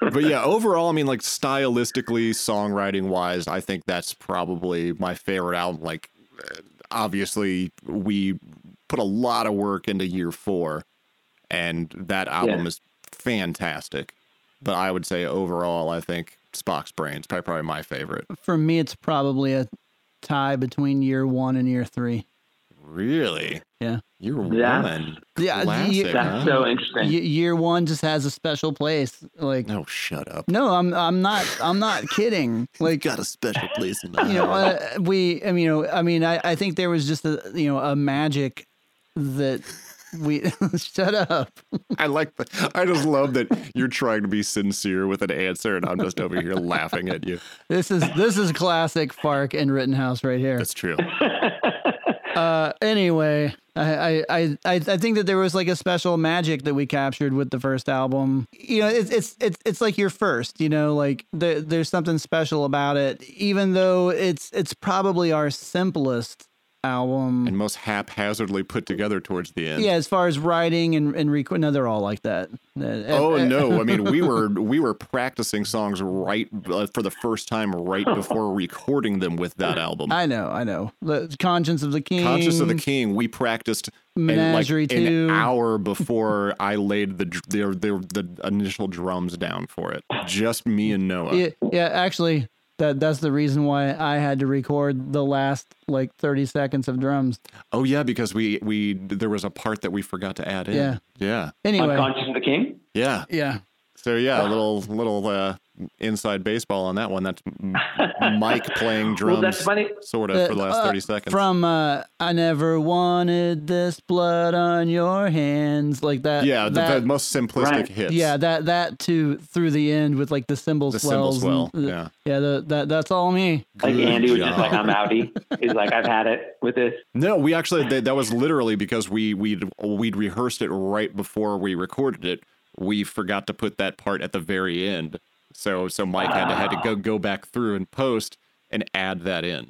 But yeah, overall, I mean, like stylistically, songwriting wise, I think that's probably my favorite album. Like, obviously, we put a lot of work into year 4, and that album is fantastic. But I would say overall, I think Spock's Brain is probably my favorite. For me, it's probably a tie between year 1 and year 3. Really? Yeah. Year 1. Yeah. Classic, that's so interesting. Year 1 just has a special place. Like, no, shut up. No, I'm not kidding. Like, got a special place in the house. You know, I think there was just a magic that we shut up. I just love that you're trying to be sincere with an answer, and I'm just over here laughing at you. This is classic Fark and Rittenhouse right here. That's true. Anyway, I think that there was like a special magic that we captured with the first album. You know, it's like your first, you know, like there's something special about it, even though it's probably our simplest album and most haphazardly put together towards the end. Yeah, as far as writing and no, they're all like that. No, I mean we were practicing songs right for the first time right before recording them with that album. I know. The Conscience of the King. We practiced Menagerie like an hour before I laid the initial drums down for it. Just me and Noah. Yeah, actually. That's the reason why I had to record the last like 30 seconds of drums. Oh yeah, because we there was a part that we forgot to add in. Yeah. Anyway, Conscience of the King. Yeah. So yeah, a little inside baseball on that one. That's Mike playing drums. Well, that's funny. Sort of for the last 30 seconds. From I never wanted this blood on your hands, like that. Yeah, the most simplistic hits. Yeah, that too through the end with like the cymbal swell. That's all me. Like good Andy job. Was just like, I'm outie. He's like, I've had it with this. No, we actually that was literally because we'd rehearsed it right before we recorded it. We forgot to put that part at the very end. So Mike had to go back through and post and add that in.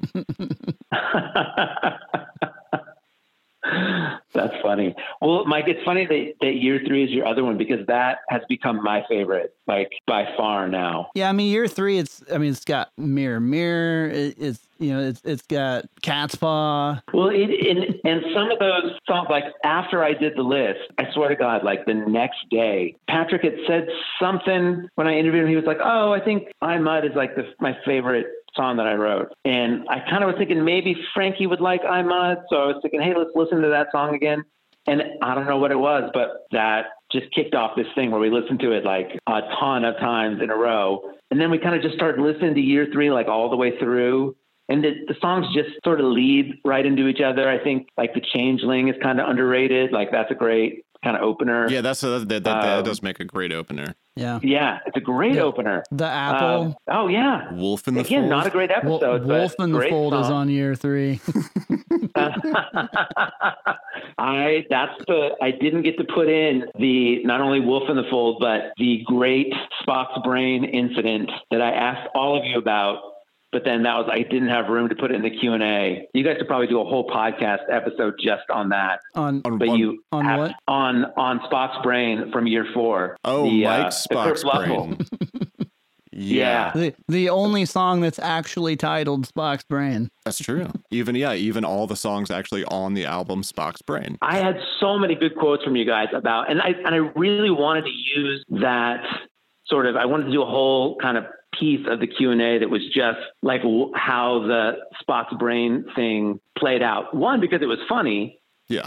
That's funny. Well, Mike, it's funny that year 3 is your other one because that has become my favorite, like by far now. Yeah, I mean year 3. It's got Mirror. It's got Cat's Paw. Well, and some of those songs, like after I did the list, I swear to God, like the next day, Patrick had said something when I interviewed him. He was like, "Oh, I think iMud is like my favorite song that I wrote." And I kind of was thinking maybe Frankie would like iMud. So I was thinking, hey, let's listen to that song again. And I don't know what it was, but that just kicked off this thing where we listened to it like a ton of times in a row. And then we kind of just started listening to year three, like all the way through. And the songs just sort of lead right into each other. I think like The Changeling is kind of underrated. Like that's a great kind of opener. Yeah, that does make a great opener. Yeah. Yeah, it's a great opener. The Apple. Oh, yeah. Wolf in the Fold. Again, not a great episode. Wolf in the Fold song is on year three. I didn't get to put in the not only Wolf in the Fold, but the great Spock's Brain incident that I asked all of you about. But then I didn't have room to put it in the Q&A. You guys could probably do a whole podcast episode just on that. On Spock's Brain from year four. Oh, Mike's Spock's Brain. Yeah. The only song that's actually titled Spock's Brain. That's true. Even all the songs actually on the album Spock's Brain. I had so many good quotes from you guys about, and I really wanted to use that sort of, I wanted to do a whole kind of piece of the Q&A that was just like how the Spock's Brain thing played out. One, because it was funny. Yeah.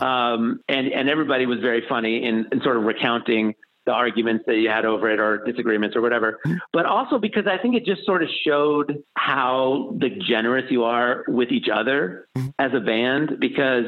And everybody was very funny in sort of recounting the arguments that you had over it or disagreements or whatever, but also because I think it just sort of showed how generous you are with each other as a band, because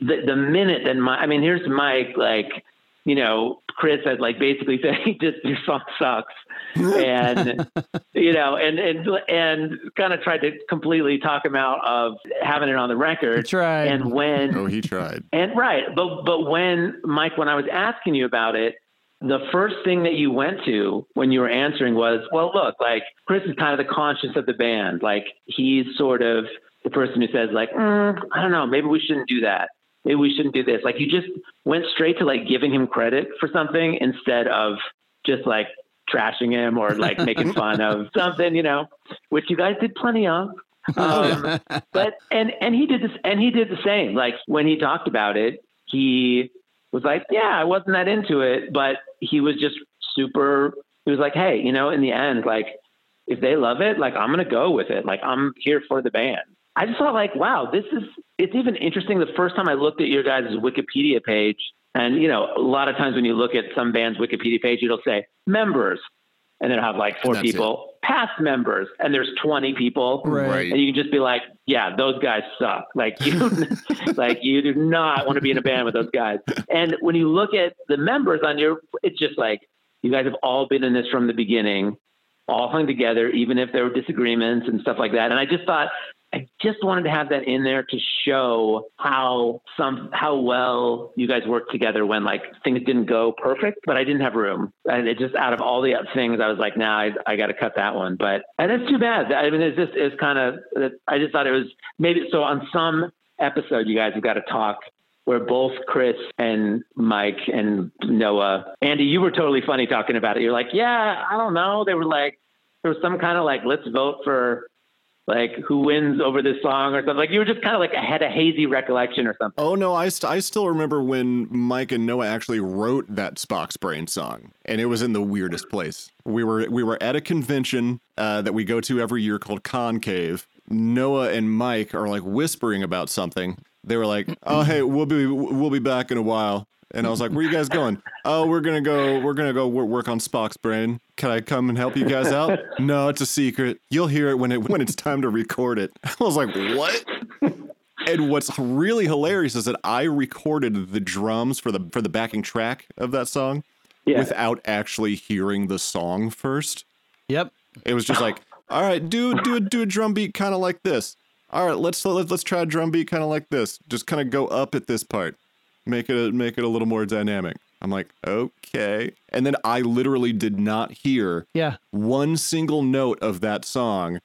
the minute that here's Mike, like, you know, Chris had like basically said, just your song sucks. And, you know, and kind of tried to completely talk him out of having it on the record. He tried. And he tried. And right. But when Mike, when I was asking you about it, the first thing that you went to when you were answering was, well, look, like Chris is kind of the conscience of the band. Like he's sort of the person who says like, I don't know, maybe we shouldn't do that. Maybe we shouldn't do this. Like you just went straight to like giving him credit for something instead of just like trashing him or like making fun of something, you know, which you guys did plenty of. But he did this, and he did the same. Like when he talked about it, he was like, yeah, I wasn't that into it, but he was like, hey, you know, in the end, like if they love it, like I'm going to go with it. Like I'm here for the band. I just thought like, wow, it's even interesting. The first time I looked at your guys' Wikipedia page, and you know, a lot of times when you look at some band's Wikipedia page, it'll say members, and it'll have like 4 people, past members, and there's 20 people. Right. And you can just be like, yeah, those guys suck. Like you, like you do not want to be in a band with those guys. And when you look at the members on your, it's just like, you guys have all been in this from the beginning, all hung together, even if there were disagreements and stuff like that. And I just thought, I just wanted to have that in there to show how well you guys worked together when like things didn't go perfect, but I didn't have room. And it just, out of all the things, I was like, nah, I got to cut that one. But, and that's too bad. I mean, it's kind of, I just thought it was maybe, so on some episode, you guys have got to talk where both Chris and Mike and Noah, Andy, you were totally funny talking about it. You're like, yeah, I don't know. They were like, there was some kind of like, let's vote for like who wins over this song or something. Like you were just kind of like had a hazy recollection or something. Oh no, I still remember when Mike and Noah actually wrote that Spock's Brain song, and it was in the weirdest place. We were at a convention that we go to every year called Concave. Noah and Mike are like whispering about something. They were like, "Oh hey, we'll be back in a while." And I was like, "Where are you guys going?" "Oh, we're gonna go work on Spock's Brain. Can I come and help you guys out?" "No, it's a secret. You'll hear it when it's time to record it." I was like, "What?" And what's really hilarious is that I recorded the drums for the backing track of that song without actually hearing the song first. Yep. It was just like, "All right, do a drum beat kind of like this. All right, let's try a drum beat kind of like this. Just kind of go up at this part. Make it a little more dynamic." I'm like, okay. And then I literally did not hear one single note of that song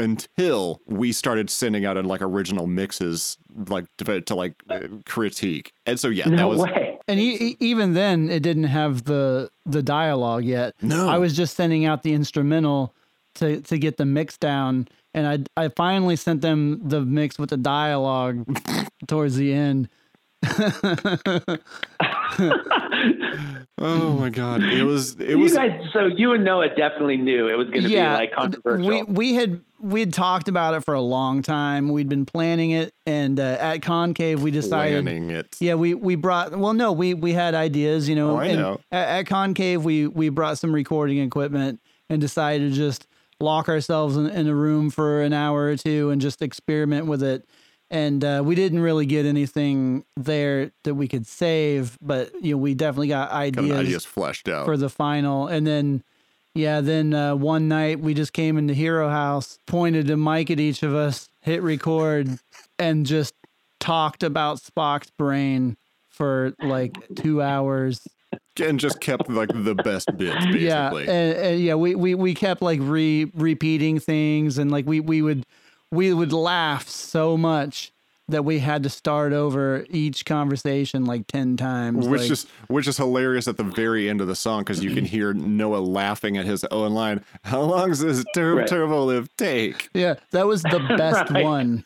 until we started sending out in like original mixes, like to like critique. And so that was. And even then, it didn't have the dialogue yet. No, I was just sending out the instrumental to get the mix down, and I finally sent them the mix with the dialogue towards the end. Oh my God! It was. You guys, so you and Noah definitely knew it was going to be like controversial. We had talked about it for a long time. We'd been planning it, and at Concave we decided planning it. Yeah, we brought. Well, no, we had ideas, you know. Oh, I know. At Concave we brought some recording equipment and decided to just lock ourselves in a room for an hour or two and just experiment with it. And we didn't really get anything there that we could save, but you know, we definitely got ideas fleshed out for the final. And then one night we just came into Hero House, pointed a mic at each of us, hit record, and just talked about Spock's Brain for like 2 hours. And just kept like the best bits, basically. Yeah, and we kept like repeating things, and like we would laugh so much that we had to start over each conversation like 10 times. Which is hilarious at the very end of the song, because you can hear Noah laughing at his own line. How long does this turbo live take? Yeah, that was the best one.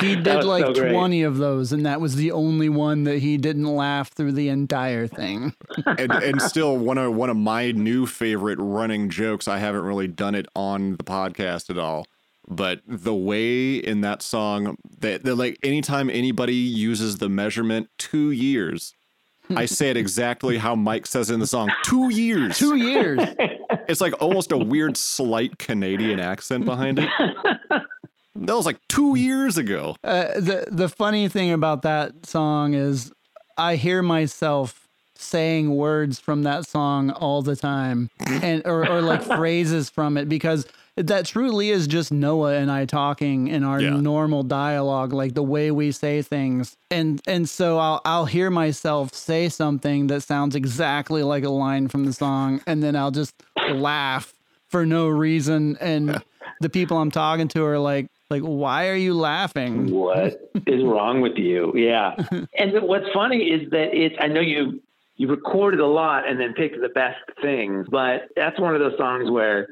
He did like 20 of those, and that was the only one that he didn't laugh through the entire thing. and still one of my new favorite running jokes. I haven't really done it on the podcast at all. But the way in that song that they're like, anytime anybody uses the measurement 2 years, I say it exactly how Mike says it in the song. 2 years. 2 years. It's like almost a weird, slight Canadian accent behind it. That was like 2 years ago. The funny thing about that song is I hear myself saying words from that song all the time, and or like phrases from it, because that truly is just Noah and I talking in our normal dialogue, like the way we say things. And so I'll hear myself say something that sounds exactly like a line from the song, and then I'll just laugh for no reason. And the people I'm talking to are like, why are you laughing? What is wrong with you? Yeah. And what's funny is that I know you recorded a lot and then picked the best things, but that's one of those songs where,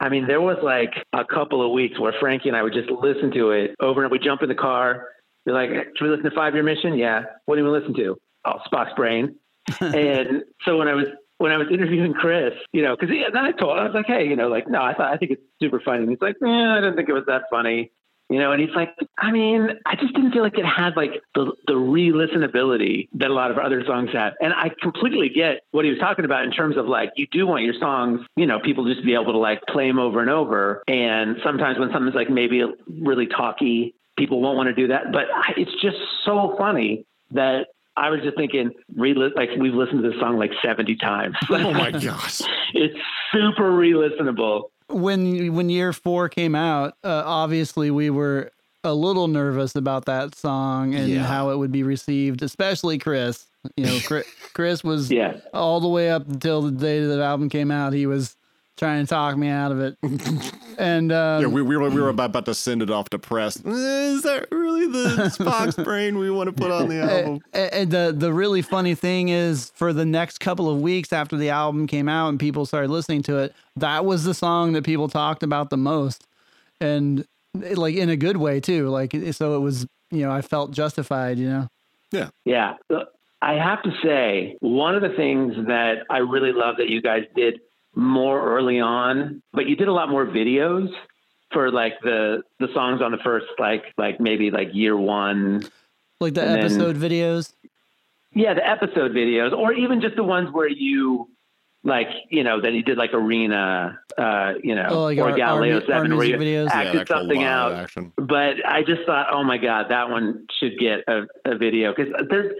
I mean, there was like a couple of weeks where Frankie and I would just listen to it over and we jump in the car. We're like, should we listen to 5 Year Mission? Yeah. What do we listen to? Oh, Spock's Brain. And so when I was interviewing Chris, you know, because then I told him, I was like, hey, you know, like, no, I think it's super funny. And he's like, I didn't think it was that funny. You know, and he's like, I mean, I just didn't feel like it had like the re-listenability that a lot of other songs have. And I completely get what he was talking about in terms of like, you do want your songs, you know, people just to be able to like play them over and over. And sometimes when something's like maybe really talky, people won't want to do that. But it's just so funny that I was just thinking, like we've listened to this song like 70 times. Oh my gosh. It's super re-listenable. When Year 4 came out, obviously we were a little nervous about that song and how it would be received, especially Chris. You know, Chris was all the way up until the day that the album came out. He was trying to talk me out of it. And we were about to send it off to press. Is that really the Spock's Brain we want to put on the album? And the really funny thing is, for the next couple of weeks after the album came out and people started listening to it, that was the song that people talked about the most, and like in a good way too. Like, so it was, you know, I felt justified, you know. Yeah. Yeah. I have to say, one of the things that I really love that you guys did more early on, but you did a lot more videos for like the songs on the first like maybe like Year 1, like the episode videos. Yeah, the episode videos, or even just the ones where you like, you know, then you did like Arena, you know, like or Galileo 7, where you videos. Acted something out. But I just thought, oh my God, that one should get a video, because there's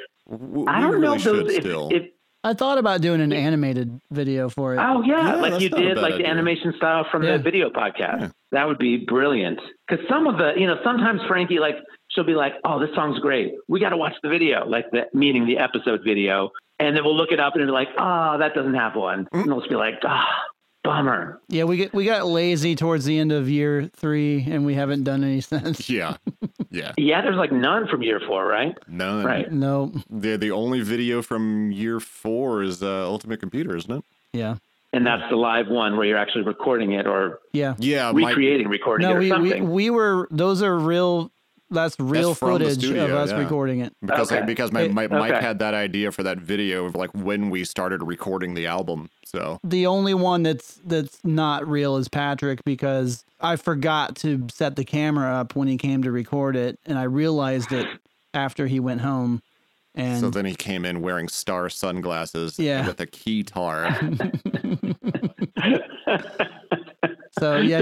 I don't really know if I thought about doing an animated video for it. Oh, yeah. Like you did like the animation style from the video podcast. Yeah. That would be brilliant. Because some of the, you know, sometimes Frankie, like, she'll be like, oh, this song's great. We got to watch the video, like meaning the episode video. And then we'll look it up and be like, oh, that doesn't have one. And we'll just be like, ah, bummer. Yeah, we got lazy towards the end of Year 3 and we haven't done any since. Yeah. Yeah. Yeah, there's like none from Year 4, right? None. Right. No. The only video from Year 4 is Ultimate Computer, isn't it? Yeah. And that's the live one where you're actually recording it or recreating it or something. No, we were, those are real that's real footage studio, of us recording it. Because okay. Because Mike had that idea for that video of like when we started recording the album. So the only one that's not real is Patrick, because I forgot to set the camera up when he came to record it, and I realized it after he went home. And so then he came in wearing star sunglasses with a keytar. So yeah,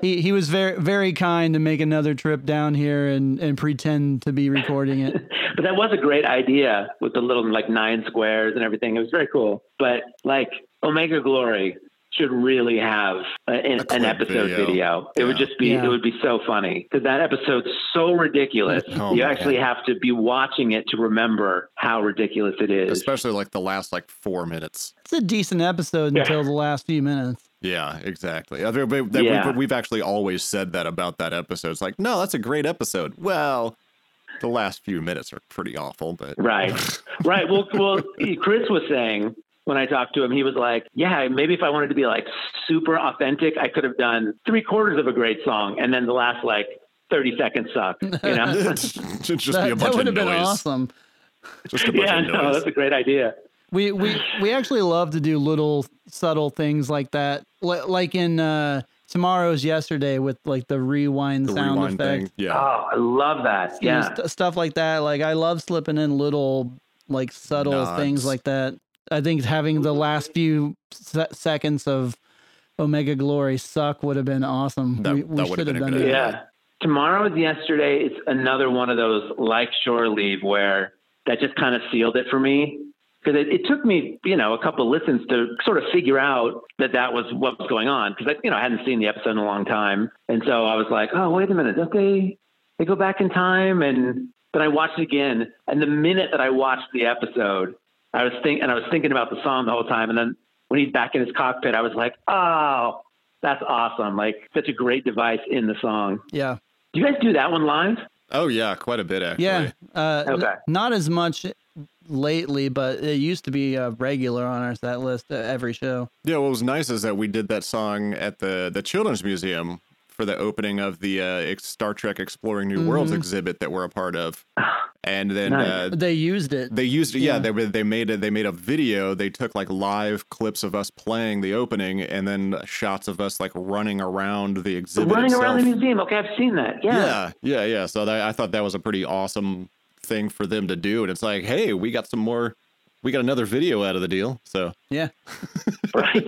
he was very, very kind to make another trip down here and pretend to be recording it. But that was a great idea with the little like 9 squares and everything. It was very cool. But like Omega Glory should really have an episode video. It would just be it would be so funny, because that episode's so ridiculous. Oh, you actually have to be watching it to remember how ridiculous it is. Especially like the last 4 minutes. It's a decent episode until the last few minutes. Yeah, exactly. We've actually always said that about that episode. It's like, no, that's a great episode. Well, the last few minutes are pretty awful, but right. Well, Chris was saying when I talked to him, he was like, yeah, maybe if I wanted to be like super authentic, I could have done 3/4 of a great song, and then the last 30 seconds sucked. You know, it'd just be a bunch of noise. That would have been awesome. Just a bunch of noise. No, that's a great idea. We actually love to do little subtle things like that, like in Tomorrow's Yesterday with like the rewind sound effect. Thing. Yeah. Oh, I love that. Yeah. Stuff like that. Like I love slipping in little like subtle things like that. I think having the last few seconds of Omega Glory suck would have been awesome. We should have done that. Yeah. Tomorrow's Yesterday is another one of those like Shore Leave where that just kind of sealed it for me. Because it took me, a couple of listens to sort of figure out that was what was going on. Because, I hadn't seen the episode in a long time. And so I was like, oh, wait a minute. Don't they go back in time? And then I watched it again. And the minute that I watched the episode, I was thinking about the song the whole time. And then when he's back in his cockpit, I was like, oh, that's awesome. Like, such a great device in the song. Yeah. Do you guys do that one live? Oh, yeah. Quite a bit, actually. Yeah. Not as much lately, but it used to be regular on our set list every show. Yeah, what was nice is that we did that song at the Children's Museum for the opening of the Star Trek Exploring New Worlds exhibit that we're a part of, and then they used it. They used it. Yeah. They made a video. They took live clips of us playing the opening, and then shots of us running around the exhibit. Running around the museum. Okay, I've seen that. Yeah. So I thought that was a pretty awesome thing for them to do, and it's like, hey, we got another video out of the deal. So yeah. Right.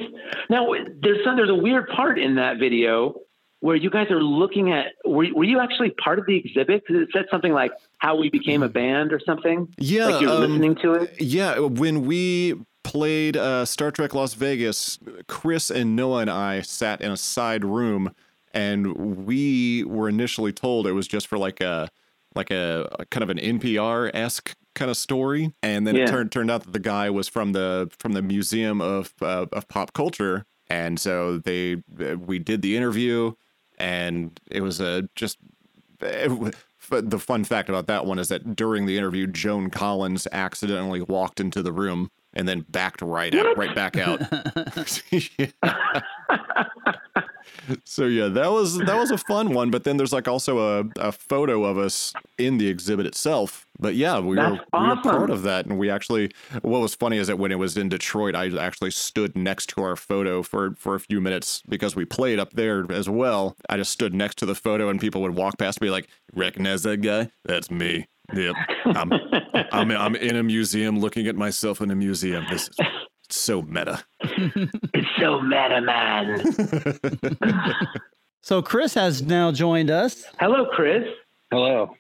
Now there's a weird part in that video where you guys are looking at, were you actually part of the exhibit? Because it said something like how we became a band or something. Yeah, you're listening to it. Yeah, when we played Star Trek Las Vegas, Chris and Noah and I sat in a side room, and we were initially told it was just for a kind of an NPR-esque kind of story. And then it turned out that the guy was from the Museum of Pop Culture. And so we did the interview, and it was the fun fact about that one is that during the interview, Joan Collins accidentally walked into the room and then backed right back out. So yeah, that was a fun one. But then there's also a photo of us in the exhibit itself. But yeah, we were part of that, and we actually. What was funny is that when it was in Detroit, I actually stood next to our photo for a few minutes because we played up there as well. I just stood next to the photo, and people would walk past me like, "Recognize that guy? That's me." Yep, I'm in a museum looking at myself in a museum. This is so meta. It's so meta, man. So Chris has now joined us. Hello, Chris. Hello.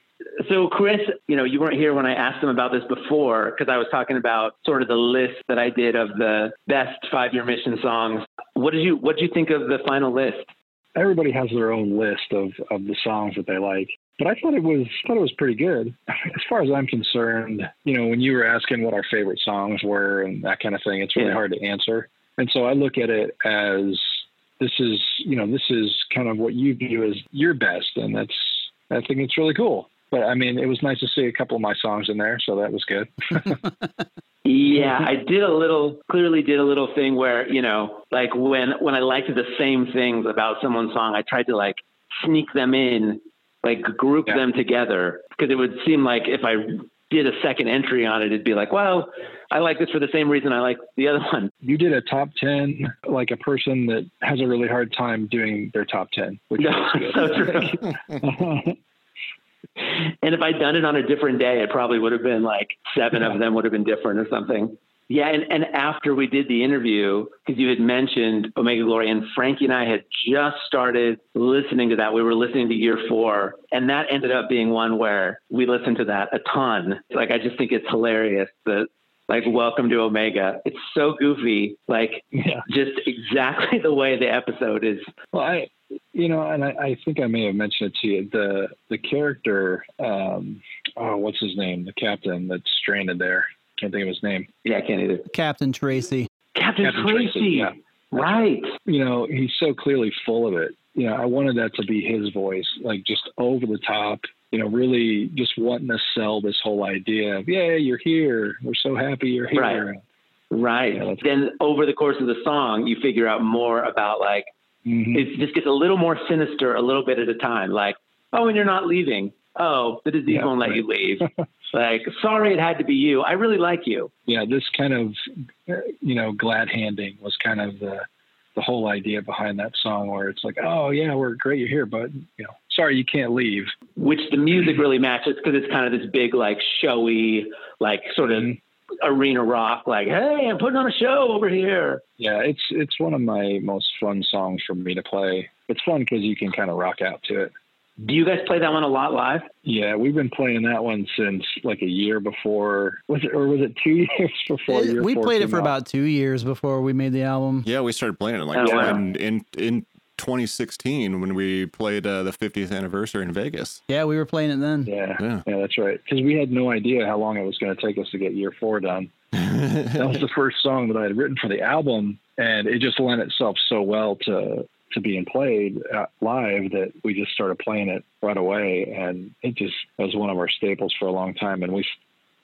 So Chris, you weren't here when I asked him about this before, because I was talking about sort of the list that I did of the best 5-year mission songs. What did you think of the final list? Everybody has their own list of the songs that they like. But I thought it was pretty good. As far as I'm concerned, when you were asking what our favorite songs were and that kind of thing, it's really hard to answer. And so I look at it as this is kind of what you view as your best. And I think it's really cool. But I mean, it was nice to see a couple of my songs in there. So that was good. Yeah, I clearly did a little thing where, when I liked the same things about someone's song, I tried to sneak them in like group them together, because it would seem like if I did a second entry on it, it'd be like, well, I like this for the same reason I like the other one. You did a top 10, like a person that has a really hard time doing their top 10. Which is so true. And if I'd done it on a different day, it probably would have been like seven of them would have been different or something. Yeah. And after we did the interview, because you had mentioned Omega Glory, and Frankie and I had just started listening to that. We were listening to Year 4, and that ended up being one where we listened to that a ton. Like, I just think it's hilarious that, like, Welcome to Omega. It's so goofy, like just exactly the way the episode is. Well, I think I may have mentioned it to you. The character, what's his name? The captain that's stranded there. Can't think of his name. Yeah, I can't either. Captain Tracy. Captain Tracy. Yeah. Right. You know, he's so clearly full of it. You know, I wanted that to be his voice, like just over the top, you know, really just wanting to sell this whole idea of, yeah, you're here. We're so happy you're here. Right. Yeah, then over the course of the song, you figure out more about, like, it just gets a little more sinister a little bit at a time. Like, oh, and you're not leaving. Oh, the disease won't let you leave. Like, sorry, it had to be you. I really like you. Yeah, this kind of, you know, glad handing was kind of the whole idea behind that song, where it's like, oh, yeah, we're great. You're here, but, you know, sorry, you can't leave. Which the music really matches, because it's kind of this big, like, showy, like, sort of arena rock, like, hey, I'm putting on a show over here. Yeah, it's one of my most fun songs for me to play. It's fun because you can kind of rock out to it. Do you guys play that one a lot live? Yeah, we've been playing that one since like a year before. Was it 2 years before? We played it for about 2 years before we made the album. Yeah, we started playing it in 2016 when we played the 50th anniversary in Vegas. Yeah, we were playing it then. Yeah, that's right. Because we had no idea how long it was going to take us to get Year 4 done. That was the first song that I had written for the album, and it just lent itself so well to being played live that we just started playing it right away. And it just was one of our staples for a long time. And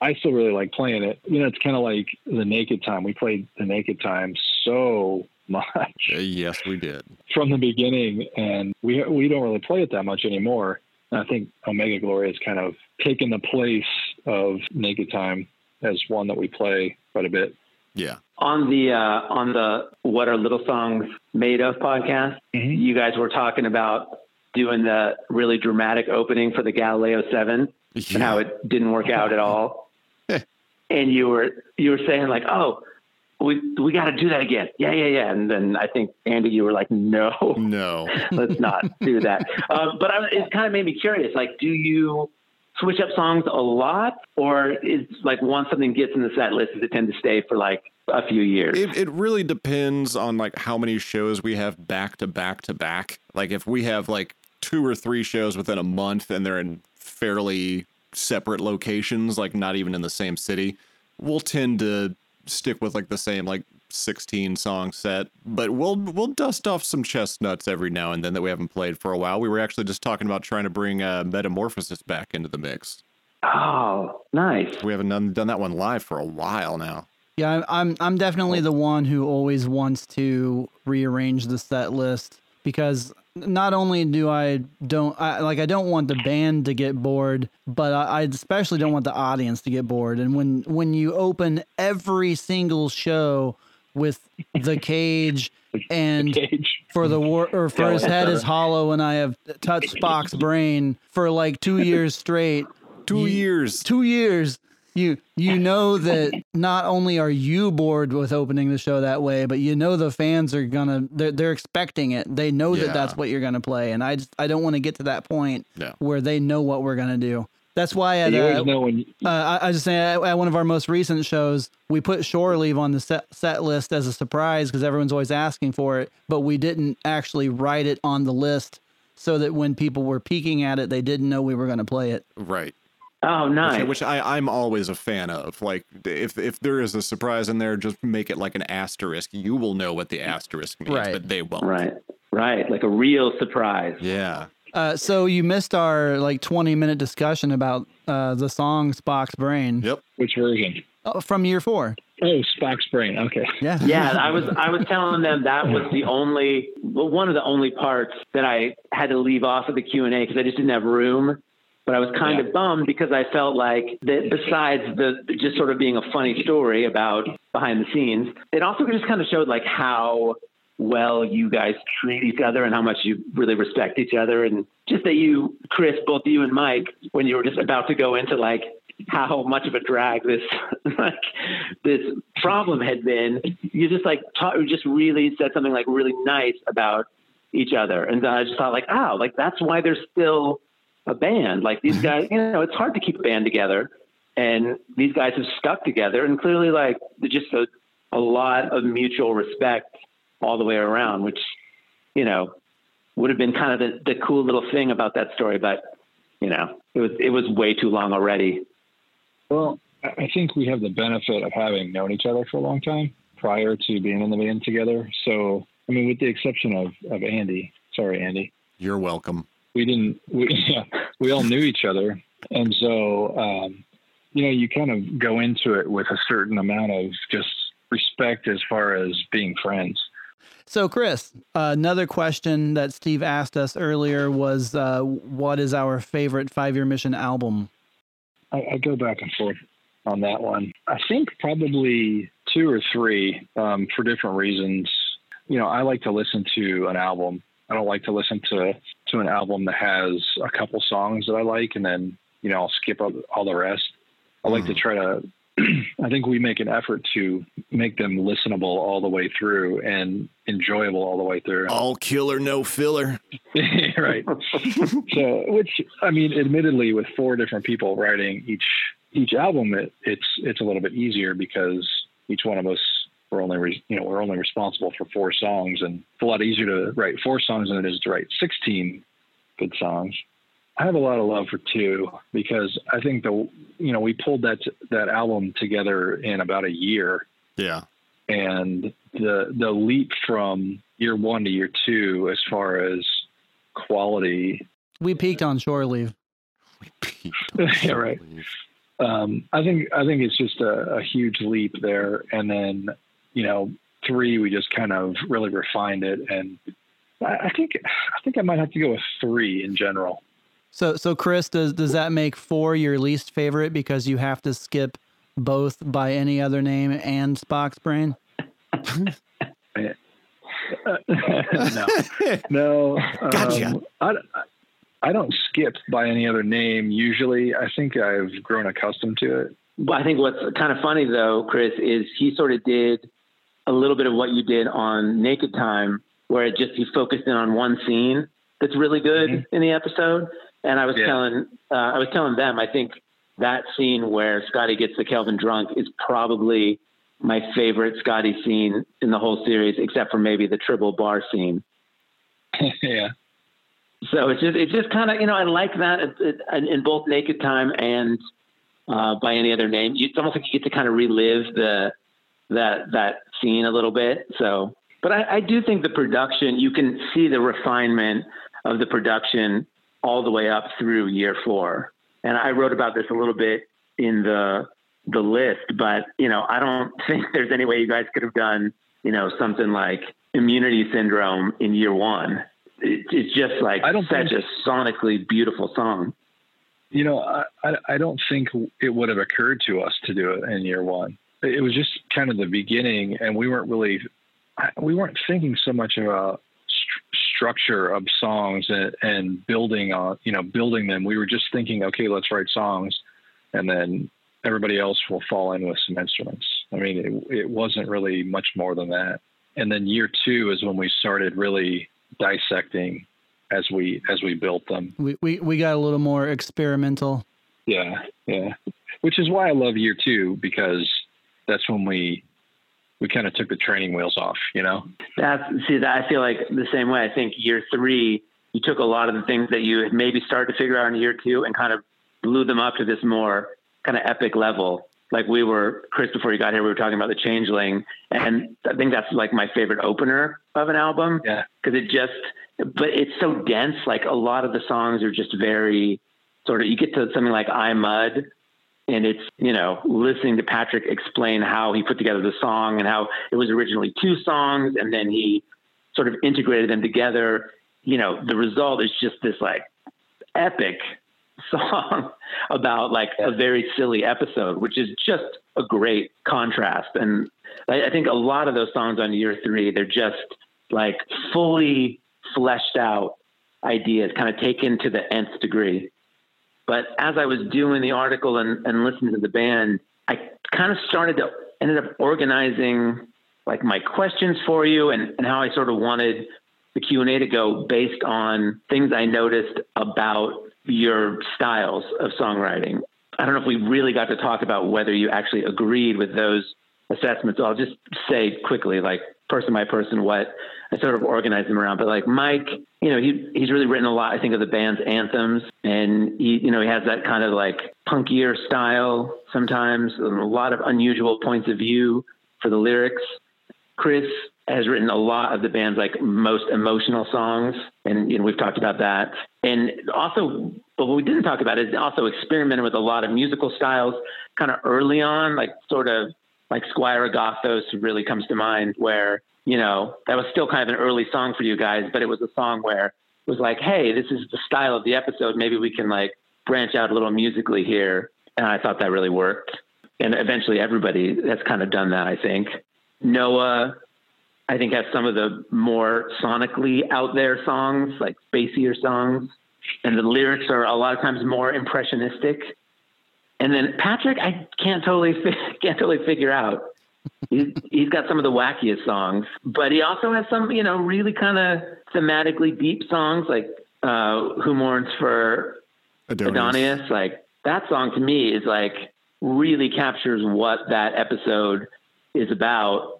I still really like playing it. You know, it's kind of like the Naked Time. We played the Naked Time so much. Yes, we did. From the beginning. And we don't really play it that much anymore. And I think Omega Glory has kind of taken the place of Naked Time as one that we play quite a bit. Yeah. On the What Are Little Songs Made Of podcast, you guys were talking about doing the really dramatic opening for the Galileo 7 and how it didn't work out at all. And you were saying, like, oh, we got to do that again. Yeah. And then I think, Andy, you were like, no, let's not do that. But it kind of made me curious. Like, do you switch up songs a lot, or is, like, once something gets in the set list, does it tend to stay for like a few years? It really depends on, like, how many shows we have back to back to back. Like, if we have like 2 or 3 shows within a month and they're in fairly separate locations, like not even in the same city, we'll tend to stick with like the same, like, 16 song set, but we'll dust off some chestnuts every now and then that we haven't played for a while. We were actually just talking about trying to bring Metamorphosis back into the mix. Oh, nice. We haven't done that one live for a while now. Yeah, I'm definitely the one who always wants to rearrange the set list, because not only do I don't want the band to get bored, but I especially don't want the audience to get bored. And when you open every single show with The Cage and For the War, or For His Head Is Hollow and I Have Touched Spock's Brain for like 2 years straight. Two years. You know that not only are you bored with opening the show that way, but you know the fans are gonna, they're expecting it. They know that that's what you're gonna play, and I don't want to get to that point where they know what we're gonna do. That's why at I just say at one of our most recent shows, we put Shore Leave on the set list as a surprise because everyone's always asking for it, but we didn't actually write it on the list so that when people were peeking at it, they didn't know we were gonna play it. Right. Oh, nice. Which I'm always a fan of. Like, if there is a surprise in there, just make it like an asterisk. You will know what the asterisk means, but they won't. Right. Like a real surprise. Yeah. So you missed our like 20-minute discussion about the song Spock's Brain. Yep. Which version? Oh, from Year 4. Oh, Spock's Brain. Okay. Yeah. Yeah. I was telling them that was the only, well, one of the only parts that I had to leave off of the Q&A because I just didn't have room. But I was kind of bummed because I felt like that besides the just sort of being a funny story about behind the scenes, it also just kind of showed like how well you guys treat each other and how much you really respect each other. And just that you, Chris, both you and Mike, when you were just about to go into like how much of a drag this like this problem had been, you just like just really said something like really nice about each other. And I just thought like, oh, like that's why they're still a band. Like these guys, you know, it's hard to keep a band together, and these guys have stuck together, and clearly like just a lot of mutual respect all the way around, which, you know, would have been kind of the cool little thing about that story. But, you know, it was way too long already. Well, I think we have the benefit of having known each other for a long time prior to being in the band together. So, I mean, with the exception of Andy, sorry, Andy. You're welcome. We all knew each other. And so, you know, you kind of go into it with a certain amount of just respect as far as being friends. So, Chris, another question that Steve asked us earlier was, what is our favorite 5-Year Mission album? I go back and forth on that one. I think probably two or three for different reasons. You know, I like to listen to an album. I don't like to listen to an album that has a couple songs that I like, and then, you know, I'll skip all the rest. I like to try to, I think we make an effort to make them listenable all the way through and enjoyable all the way through. All killer, no filler. Right. So, which, I mean, admittedly with four different people writing each album, it's a little bit easier because each one of us, we're only responsible for four songs, and it's a lot easier to write four songs than it is to write 16 good songs. I have a lot of love for two because I think we pulled that album together in about a year. Yeah. And the leap from year one to year two, as far as quality, we peaked on Shore Leave. Yeah, right. I think it's just a huge leap there. And then, you know, three, we just kind of really refined it. And I think I might have to go with three in general. So Chris, does that make four your least favorite because you have to skip both By Any Other Name and Spock's Brain? No. Gotcha. I don't skip By Any Other Name usually. I think I've grown accustomed to it. Well, I think what's kind of funny though, Chris, is he sort of did a little bit of what you did on Naked Time, where it just, he focused in on one scene that's really good in the episode. And I was telling them, I think that scene where Scotty gets the Kelvin drunk is probably my favorite Scotty scene in the whole series, except for maybe the Tribble bar scene. Yeah. So it's just kind of, you know, I like that in both Naked Time and By Any Other Name. It's almost like you get to kind of relive that scene a little bit. So, but I do think the production, you can see the refinement of the production all the way up through year four. And I wrote about this a little bit in the list, but, you know, I don't think there's any way you guys could have done, you know, something like Immunity Syndrome in year one. It's just like such a sonically beautiful song. You know, I don't think it would have occurred to us to do it in year one. It was just kind of the beginning, and we weren't thinking so much about structure of songs and building them. We were just thinking, okay, let's write songs, and then everybody else will fall in with some instruments. I mean, it wasn't really much more than that. And then year two is when we started really dissecting as we built them. We got a little more experimental. Yeah. Which is why I love year two, because that's when we kind of took the training wheels off, you know? I feel like the same way. I think year three, you took a lot of the things that you had maybe started to figure out in year two and kind of blew them up to this more kind of epic level. Like Chris, before you got here, we were talking about The Changeling. And I think that's like my favorite opener of an album. Yeah. Because but it's so dense. Like a lot of the songs are just very sort of, you get to something like iMud, And it's, you know, listening to Patrick explain how he put together the song and how it was originally two songs and then he sort of integrated them together. You know, the result is just this like epic song about like a very silly episode, which is just a great contrast. And I think a lot of those songs on year three, they're just like fully fleshed out ideas kind of taken to the nth degree. But as I was doing the article and listening to the band, I kind of ended up organizing like my questions for you and how I sort of wanted the Q&A to go based on things I noticed about your styles of songwriting. I don't know if we really got to talk about whether you actually agreed with those assessments. I'll just say quickly, like person by person, what I sort of organized them around. But like Mike, you know, he's really written a lot, I think, of the band's anthems, and he has that kind of like punkier style sometimes, and a lot of unusual points of view for the lyrics. Chris has written a lot of the band's like most emotional songs, and we've talked about that. And also, but what we didn't talk about is also experimenting with a lot of musical styles kind of early on, like sort of like Squire Agathos really comes to mind, where, you know, that was still kind of an early song for you guys, but it was a song where it was like, hey, this is the style of the episode. Maybe we can like branch out a little musically here. And I thought that really worked. And eventually everybody has kind of done that, I think. Noah, I think, has some of the more sonically out there songs, like spacier songs. And the lyrics are a lot of times more impressionistic. And then Patrick, I can't totally figure out. He's got some of the wackiest songs, but he also has some, you know, really kind of thematically deep songs, like "Who Mourns for Adonius." Like that song to me is like really captures what that episode is about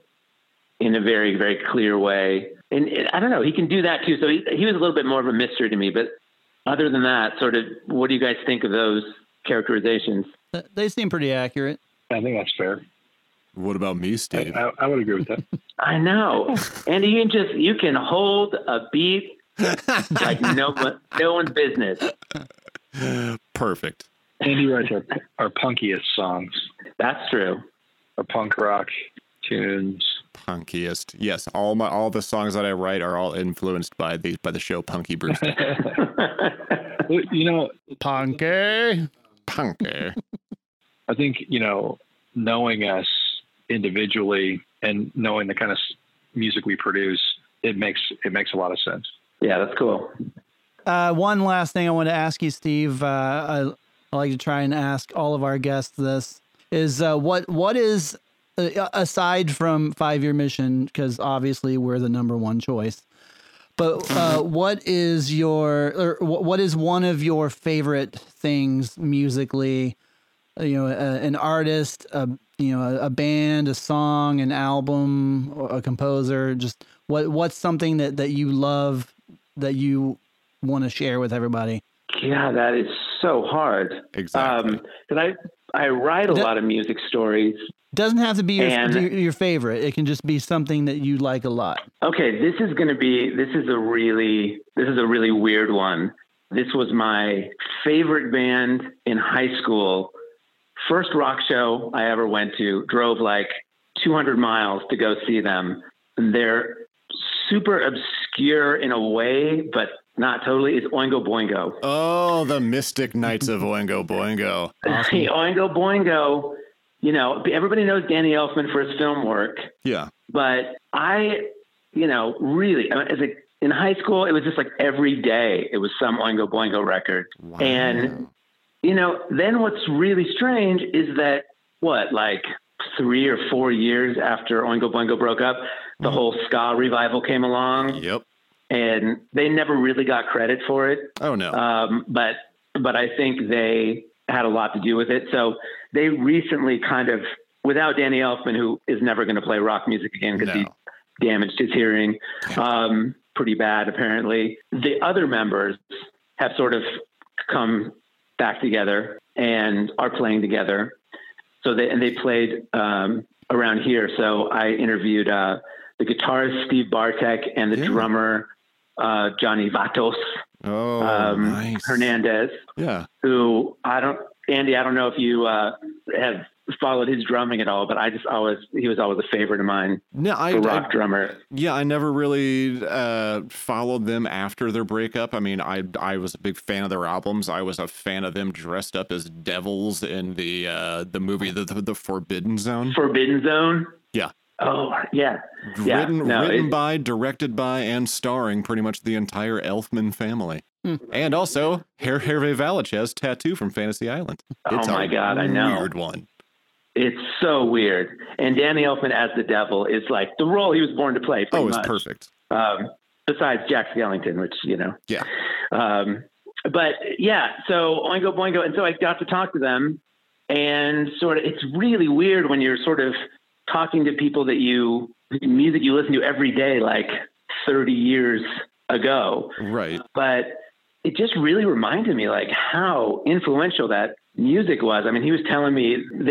in a very, very clear way. And I don't know, he can do that too. So he was a little bit more of a mystery to me. But other than that, sort of, what do you guys think of those characterizations? They seem pretty accurate. I think that's fair. What about me, Steve? I would agree with that. I know. And you can hold a beat like no one's business. Perfect. Andy writes our punkiest songs. That's true. Our punk rock tunes. Punkiest. Yes. All the songs that I write are all influenced by the show Punky Brewster. You know, Punky. I think, you know, knowing us individually and knowing the kind of music we produce, it makes a lot of sense. Yeah, that's cool. One last thing I want to ask you, Steve. I like to try and ask all of our guests this: is what is, aside from 5-Year Mission, because obviously we're the number one choice. But what is one of your favorite things musically? You know, an artist, a band, a song, an album, a composer. Just what's something that you love that you want to share with everybody? Yeah, that is so hard. Exactly. Because I write a lot of music stories. Doesn't have to be your favorite. It can just be something that you like a lot. Okay, this is a really weird one. This was my favorite band in high school. First rock show I ever went to, drove like 200 miles to go see them. And they're super obscure in a way, but not totally. It's Oingo Boingo. Oh, the Mystic Knights of Oingo Boingo. Awesome. Oingo Boingo. You know, everybody knows Danny Elfman for his film work. Yeah. But in high school, it was just like every day it was some Oingo Boingo record. Wow. And, you know, then what's really strange is that, like 3 or 4 years after Oingo Boingo broke up, the whole ska revival came along. Yep. And they never really got credit for it. Oh, no. But I think they had a lot to do with it. So they recently kind of, without Danny Elfman, who is never going to play rock music again because he damaged his hearing pretty bad, apparently. The other members have sort of come back together and are playing together. So they played around here. So I interviewed the guitarist, Steve Bartek, and the drummer, Johnny Vatos. Hernandez, who Andy, I don't know if you have followed his drumming at all, but I just he was always a favorite of mine. No, rock drummer. Yeah, I never really followed them after their breakup. I mean, I was a big fan of their albums. I was a fan of them dressed up as devils in the movie the Forbidden Zone. Forbidden Zone. Yeah. Oh yeah. Written by, directed by, and starring pretty much the entire Elfman family. And also, Hervé Valich's tattoo from Fantasy Island. It's a weird one. It's so weird. And Danny Elfman as the devil is like the role he was born to play. It's perfect. Besides Jack Skellington, which, you know. Yeah. But yeah, so Oingo Boingo. And so I got to talk to them, and sort of, it's really weird when you're sort of talking to people that music you listen to every day, like 30 years ago. Right. But it just really reminded me like how influential that music was. I mean, they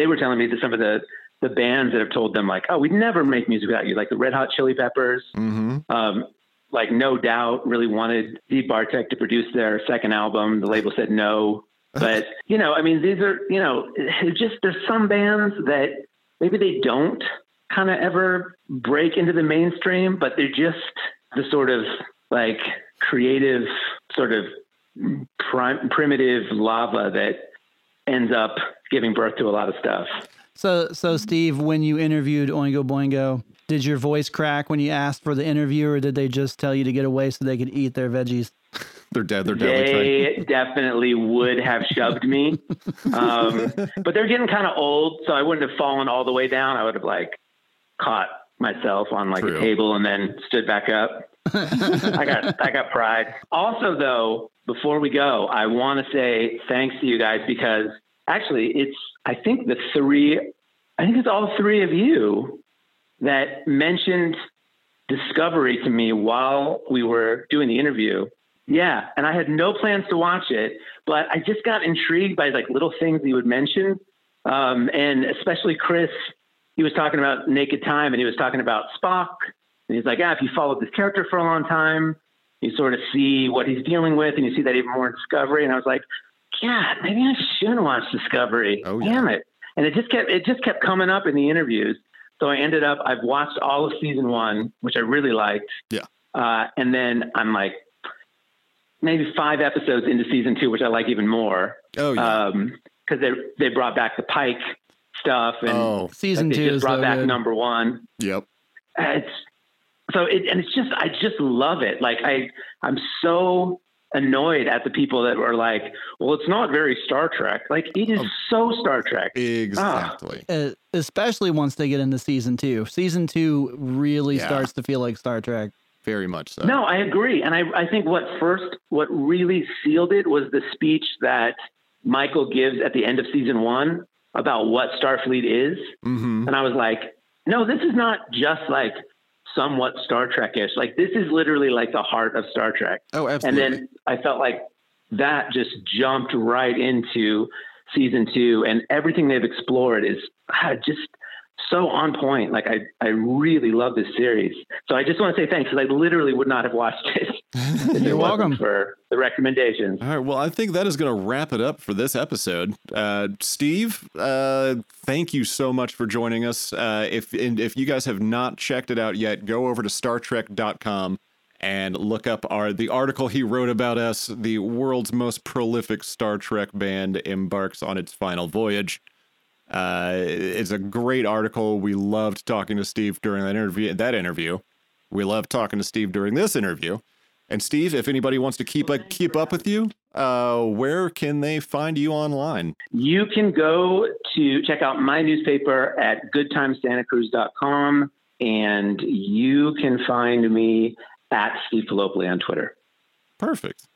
were telling me that some of the bands that have told them like, oh, we'd never make music without you. Like the Red Hot Chili Peppers, like No Doubt really wanted Steve Bartek to produce their second album. The label said no, but you know, I mean, these are, you know, it's just, there's some bands that maybe they don't kind of ever break into the mainstream, but they're just the sort of like creative sort of primitive lava that ends up giving birth to a lot of stuff. So Steve, when you interviewed Oingo Boingo, did your voice crack when you asked for the interview, or did they just tell you to get away so they could eat their veggies? They definitely would have shoved me. But they're getting kind of old, so I wouldn't have fallen all the way down. I would have like caught myself on like a table and then stood back up. I got pride. Also, though, before we go, I want to say thanks to you guys, because actually it's all three of you that mentioned Discovery to me while we were doing the interview. Yeah. And I had no plans to watch it, but I just got intrigued by like little things you would mention. And especially Chris, he was talking about Naked Time, and he was talking about Spock. And he's like, if you follow this character for a long time, you sort of see what he's dealing with, and you see that even more in Discovery. And I was like, God, maybe I shouldn't watch Discovery. Oh, yeah. Damn it. And it just kept coming up in the interviews. So I've watched all of season one, which I really liked. Yeah. And then I'm like maybe 5 episodes into season 2, which I like even more. Oh, yeah. Because they brought back the Pike stuff, and season 2 just brought back number 1. Yep. I just love it. Like I'm so annoyed at the people that were like, well, it's not very Star Trek. Like it is so Star Trek. Exactly. Especially once they get into season 2. Season 2 really starts to feel like Star Trek. Very much so. No, I agree. And I think what really sealed it was the speech that Michael gives at the end of season 1 about what Starfleet is. Mm-hmm. And I was like, no, this is not just like somewhat Star Trek-ish. Like this is literally like the heart of Star Trek. Oh, absolutely. And then I felt like that just jumped right into season 2, and everything they've explored is just so on point. Like I really love this series. So I just want to say thanks, because I literally would not have watched it. You're welcome for the recommendations. All right. Well, I think that is going to wrap it up for this episode. Steve, thank you so much for joining us. If you guys have not checked it out yet, go over to StarTrek.com and look up the article he wrote about us. The world's most prolific Star Trek band embarks on its final voyage. It's a great article. We loved talking to Steve during that interview. We loved talking to Steve during this interview. And Steve, if anybody wants to keep up with you, where can they find you online? You can go to check out my newspaper at goodtimesantacruz.com, and you can find me at Steve Palopoli on Twitter. Perfect.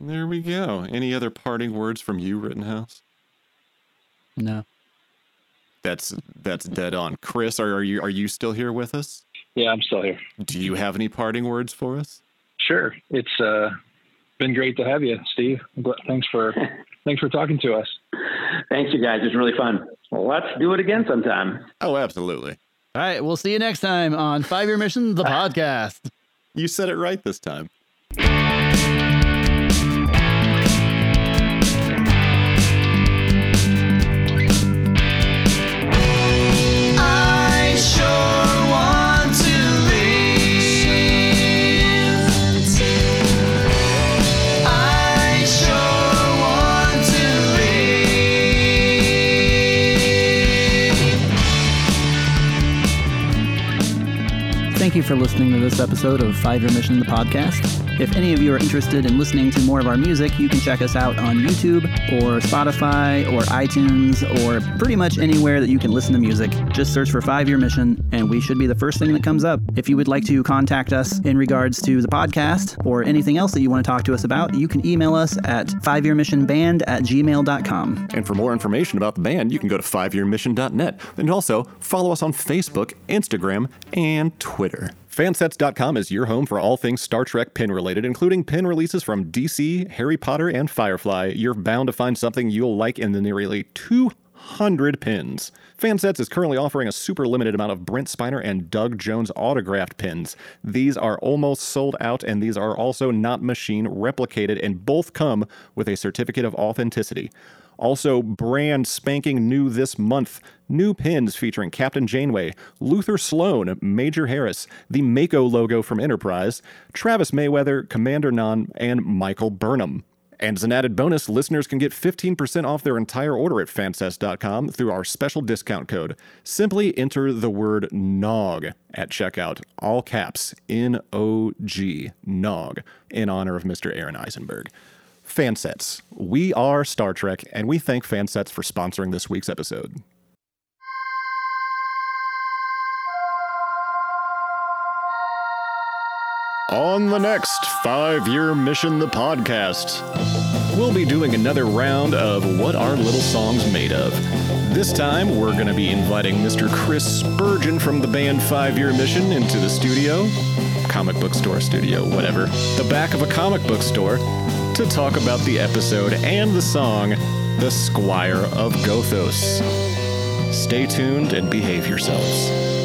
There we go. Any other parting words from you, Rittenhouse? No. That's dead on. Chris, are you still here with us? Yeah, I'm still here. Do you have any parting words for us? Sure. It's been great to have you, Steve. Thanks for talking to us. Thanks, you guys. It's really fun. Well, let's do it again sometime. Oh, absolutely. All right. We'll see you next time on 5 Year Mission, the podcast. You said it right this time. you for listening to this episode of 5 Year Mission, the podcast. If any of you are interested in listening to more of our music, you can check us out on YouTube or Spotify or iTunes or pretty much anywhere that you can listen to music. Just search for 5 Year Mission and we should be the first thing that comes up. If you would like to contact us in regards to the podcast or anything else that you want to talk to us about, you can email us at 5yearmissionband@gmail.com. And for more information about the band, you can go to 5yearmission.net and also follow us on Facebook, Instagram, and Twitter. Fansets.com is your home for all things Star Trek pin-related, including pin releases from DC, Harry Potter, and Firefly. You're bound to find something you'll like in the nearly 200 pins. Fansets is currently offering a super limited amount of Brent Spiner and Doug Jones autographed pins. These are almost sold out, and these are also not machine replicated, and both come with a certificate of authenticity. Also, brand spanking new this month, new pins featuring Captain Janeway, Luther Sloan, Major Harris, the Mako logo from Enterprise, Travis Mayweather, Commander Nan, and Michael Burnham. And as an added bonus, listeners can get 15% off their entire order at fansets.com through our special discount code. Simply enter the word NOG at checkout, all caps, N-O-G, NOG, in honor of Mr. Aaron Eisenberg. Fansets. We are Star Trek, and we thank Fansets for sponsoring this week's episode. On the next 5 Year Mission, the podcast, we'll be doing another round of What Are Little Songs Made Of? This time, we're going to be inviting Mr. Chris Spurgeon from the band 5 Year Mission into the studio, comic book store studio, whatever, the back of a comic book store, to talk about the episode and the song, The Squire of Gothos. Stay tuned and behave yourselves.